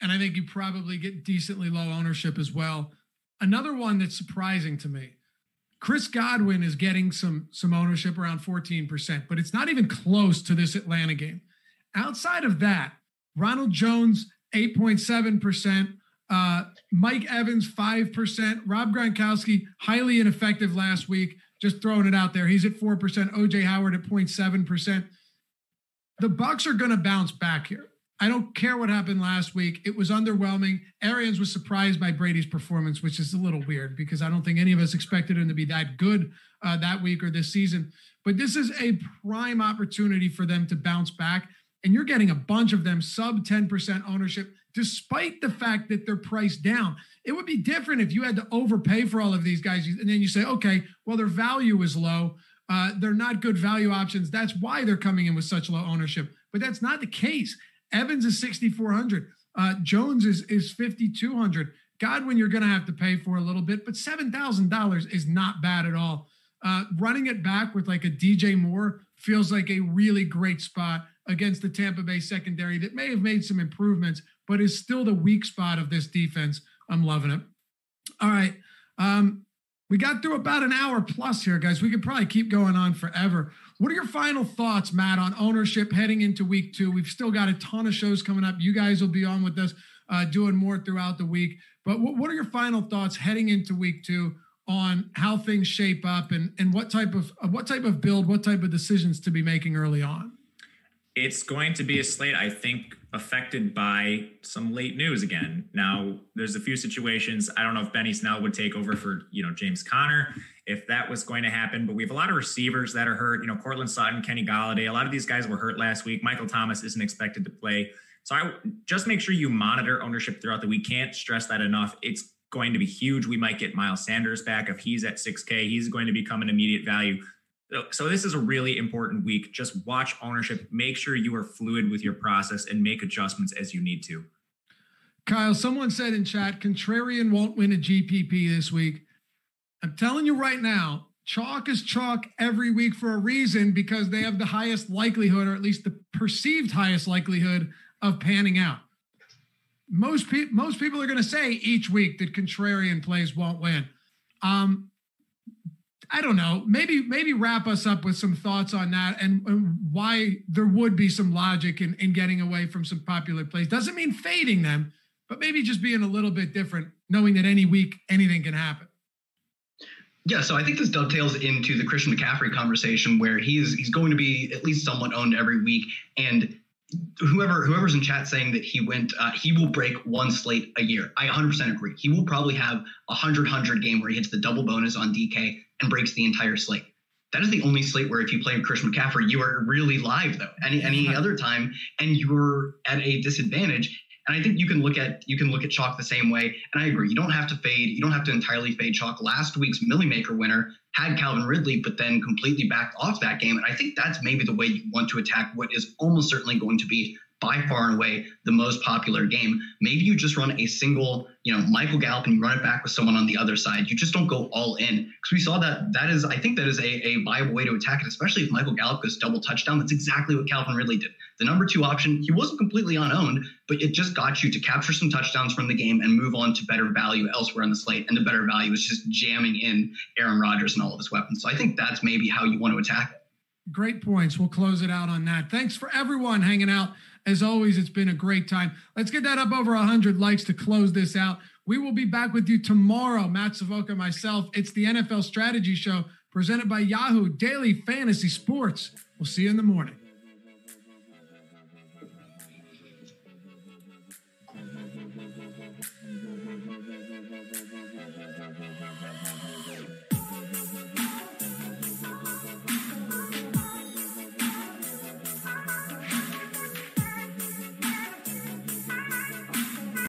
And I think you probably get decently low ownership as well. Another one that's surprising to me, Chris Godwin is getting some, some ownership around fourteen percent, but it's not even close to this Atlanta game. Outside of that, Ronald Jones, eight point seven percent, uh, Mike Evans, five percent, Rob Gronkowski, highly ineffective last week, just throwing it out there. He's at four percent, O J Howard at zero point seven percent. The Bucs are going to bounce back here. I don't care what happened last week. It was underwhelming. Arians was surprised by Brady's performance, which is a little weird because I don't think any of us expected him to be that good uh, that week or this season. But this is a prime opportunity for them to bounce back. And you're getting a bunch of them sub ten percent ownership, despite the fact that they're priced down. It would be different if you had to overpay for all of these guys. And then you say, okay, well, their value is low. Uh, they're not good value options. That's why they're coming in with such low ownership. But that's not the case. Evans is sixty-four hundred. Uh, Jones is, is fifty-two hundred. Godwin, you're going to have to pay for a little bit, but seven thousand dollars is not bad at all. Uh, running it back with like a D J Moore feels like a really great spot against the Tampa Bay secondary that may have made some improvements, but is still the weak spot of this defense. I'm loving it. All right. Um, we got through about an hour plus here, guys. We could probably keep going on forever. What are your final thoughts, Matt, on ownership heading into week two? We've still got a ton of shows coming up. You guys will be on with us uh, doing more throughout the week. But w- what are your final thoughts heading into week two on how things shape up and, and what type of what type of build, what type of decisions to be making early on? It's going to be a slate, I think, affected by some late news again. Now, there's a few situations. I don't know if Benny Snell would take over for, you know, James Conner, if that was going to happen. But we have a lot of receivers that are hurt. You know, Cortland Sutton, Kenny Golladay, a lot of these guys were hurt last week. Michael Thomas isn't expected to play. So I just make sure you monitor ownership throughout the week. Can't stress that enough. It's going to be huge. We might get Miles Sanders back. If he's at six K, he's going to become an immediate value. So this is a really important week. Just watch ownership. Make sure you are fluid with your process and make adjustments as you need to. Kyle, someone said in chat, contrarian won't win a G P P this week. I'm telling you right now, chalk is chalk every week for a reason, because they have the highest likelihood, or at least the perceived highest likelihood, of panning out. Most, pe- most people are going to say each week that contrarian plays won't win. Um, I don't know. Maybe maybe wrap us up with some thoughts on that, and, and why there would be some logic in, in getting away from some popular plays. Doesn't mean fading them, but maybe just being a little bit different, knowing that any week anything can happen. Yeah, so I think this dovetails into the Christian McCaffrey conversation, where he's he's going to be at least somewhat owned every week, and whoever whoever's in chat saying that he went, uh, he will break one slate a year. I one hundred percent agree. He will probably have a one hundred one hundred game where he hits the double bonus on D K and breaks the entire slate. That is the only slate where if you play Christian McCaffrey, you are really live though. Any any other time, and you're at a disadvantage. And I think you can look at you can look at chalk the same way. And I agree, you don't have to fade. You don't have to entirely fade chalk. Last week's Millie Maker winner had Calvin Ridley, but then completely backed off that game. And I think that's maybe the way you want to attack what is almost certainly going to be by far and away the most popular game. Maybe you just run a single, you know, Michael Gallup, and you run it back with someone on the other side. You just don't go all in, because we saw that that is, I think that is a, a viable way to attack it, especially if Michael Gallup goes double touchdown. That's exactly what Calvin Ridley did. The number two option, he wasn't completely unowned, but it just got you to capture some touchdowns from the game and move on to better value elsewhere on the slate. And the better value is just jamming in Aaron Rodgers and all of his weapons. So I think that's maybe how you want to attack it. Great points. We'll close it out on that. Thanks for everyone hanging out. As always, it's been a great time. Let's get that up over one hundred likes to close this out. We will be back with you tomorrow, Matt Savoca, myself. It's the N F L Strategy Show presented by Yahoo Daily Fantasy Sports. We'll see you in the morning.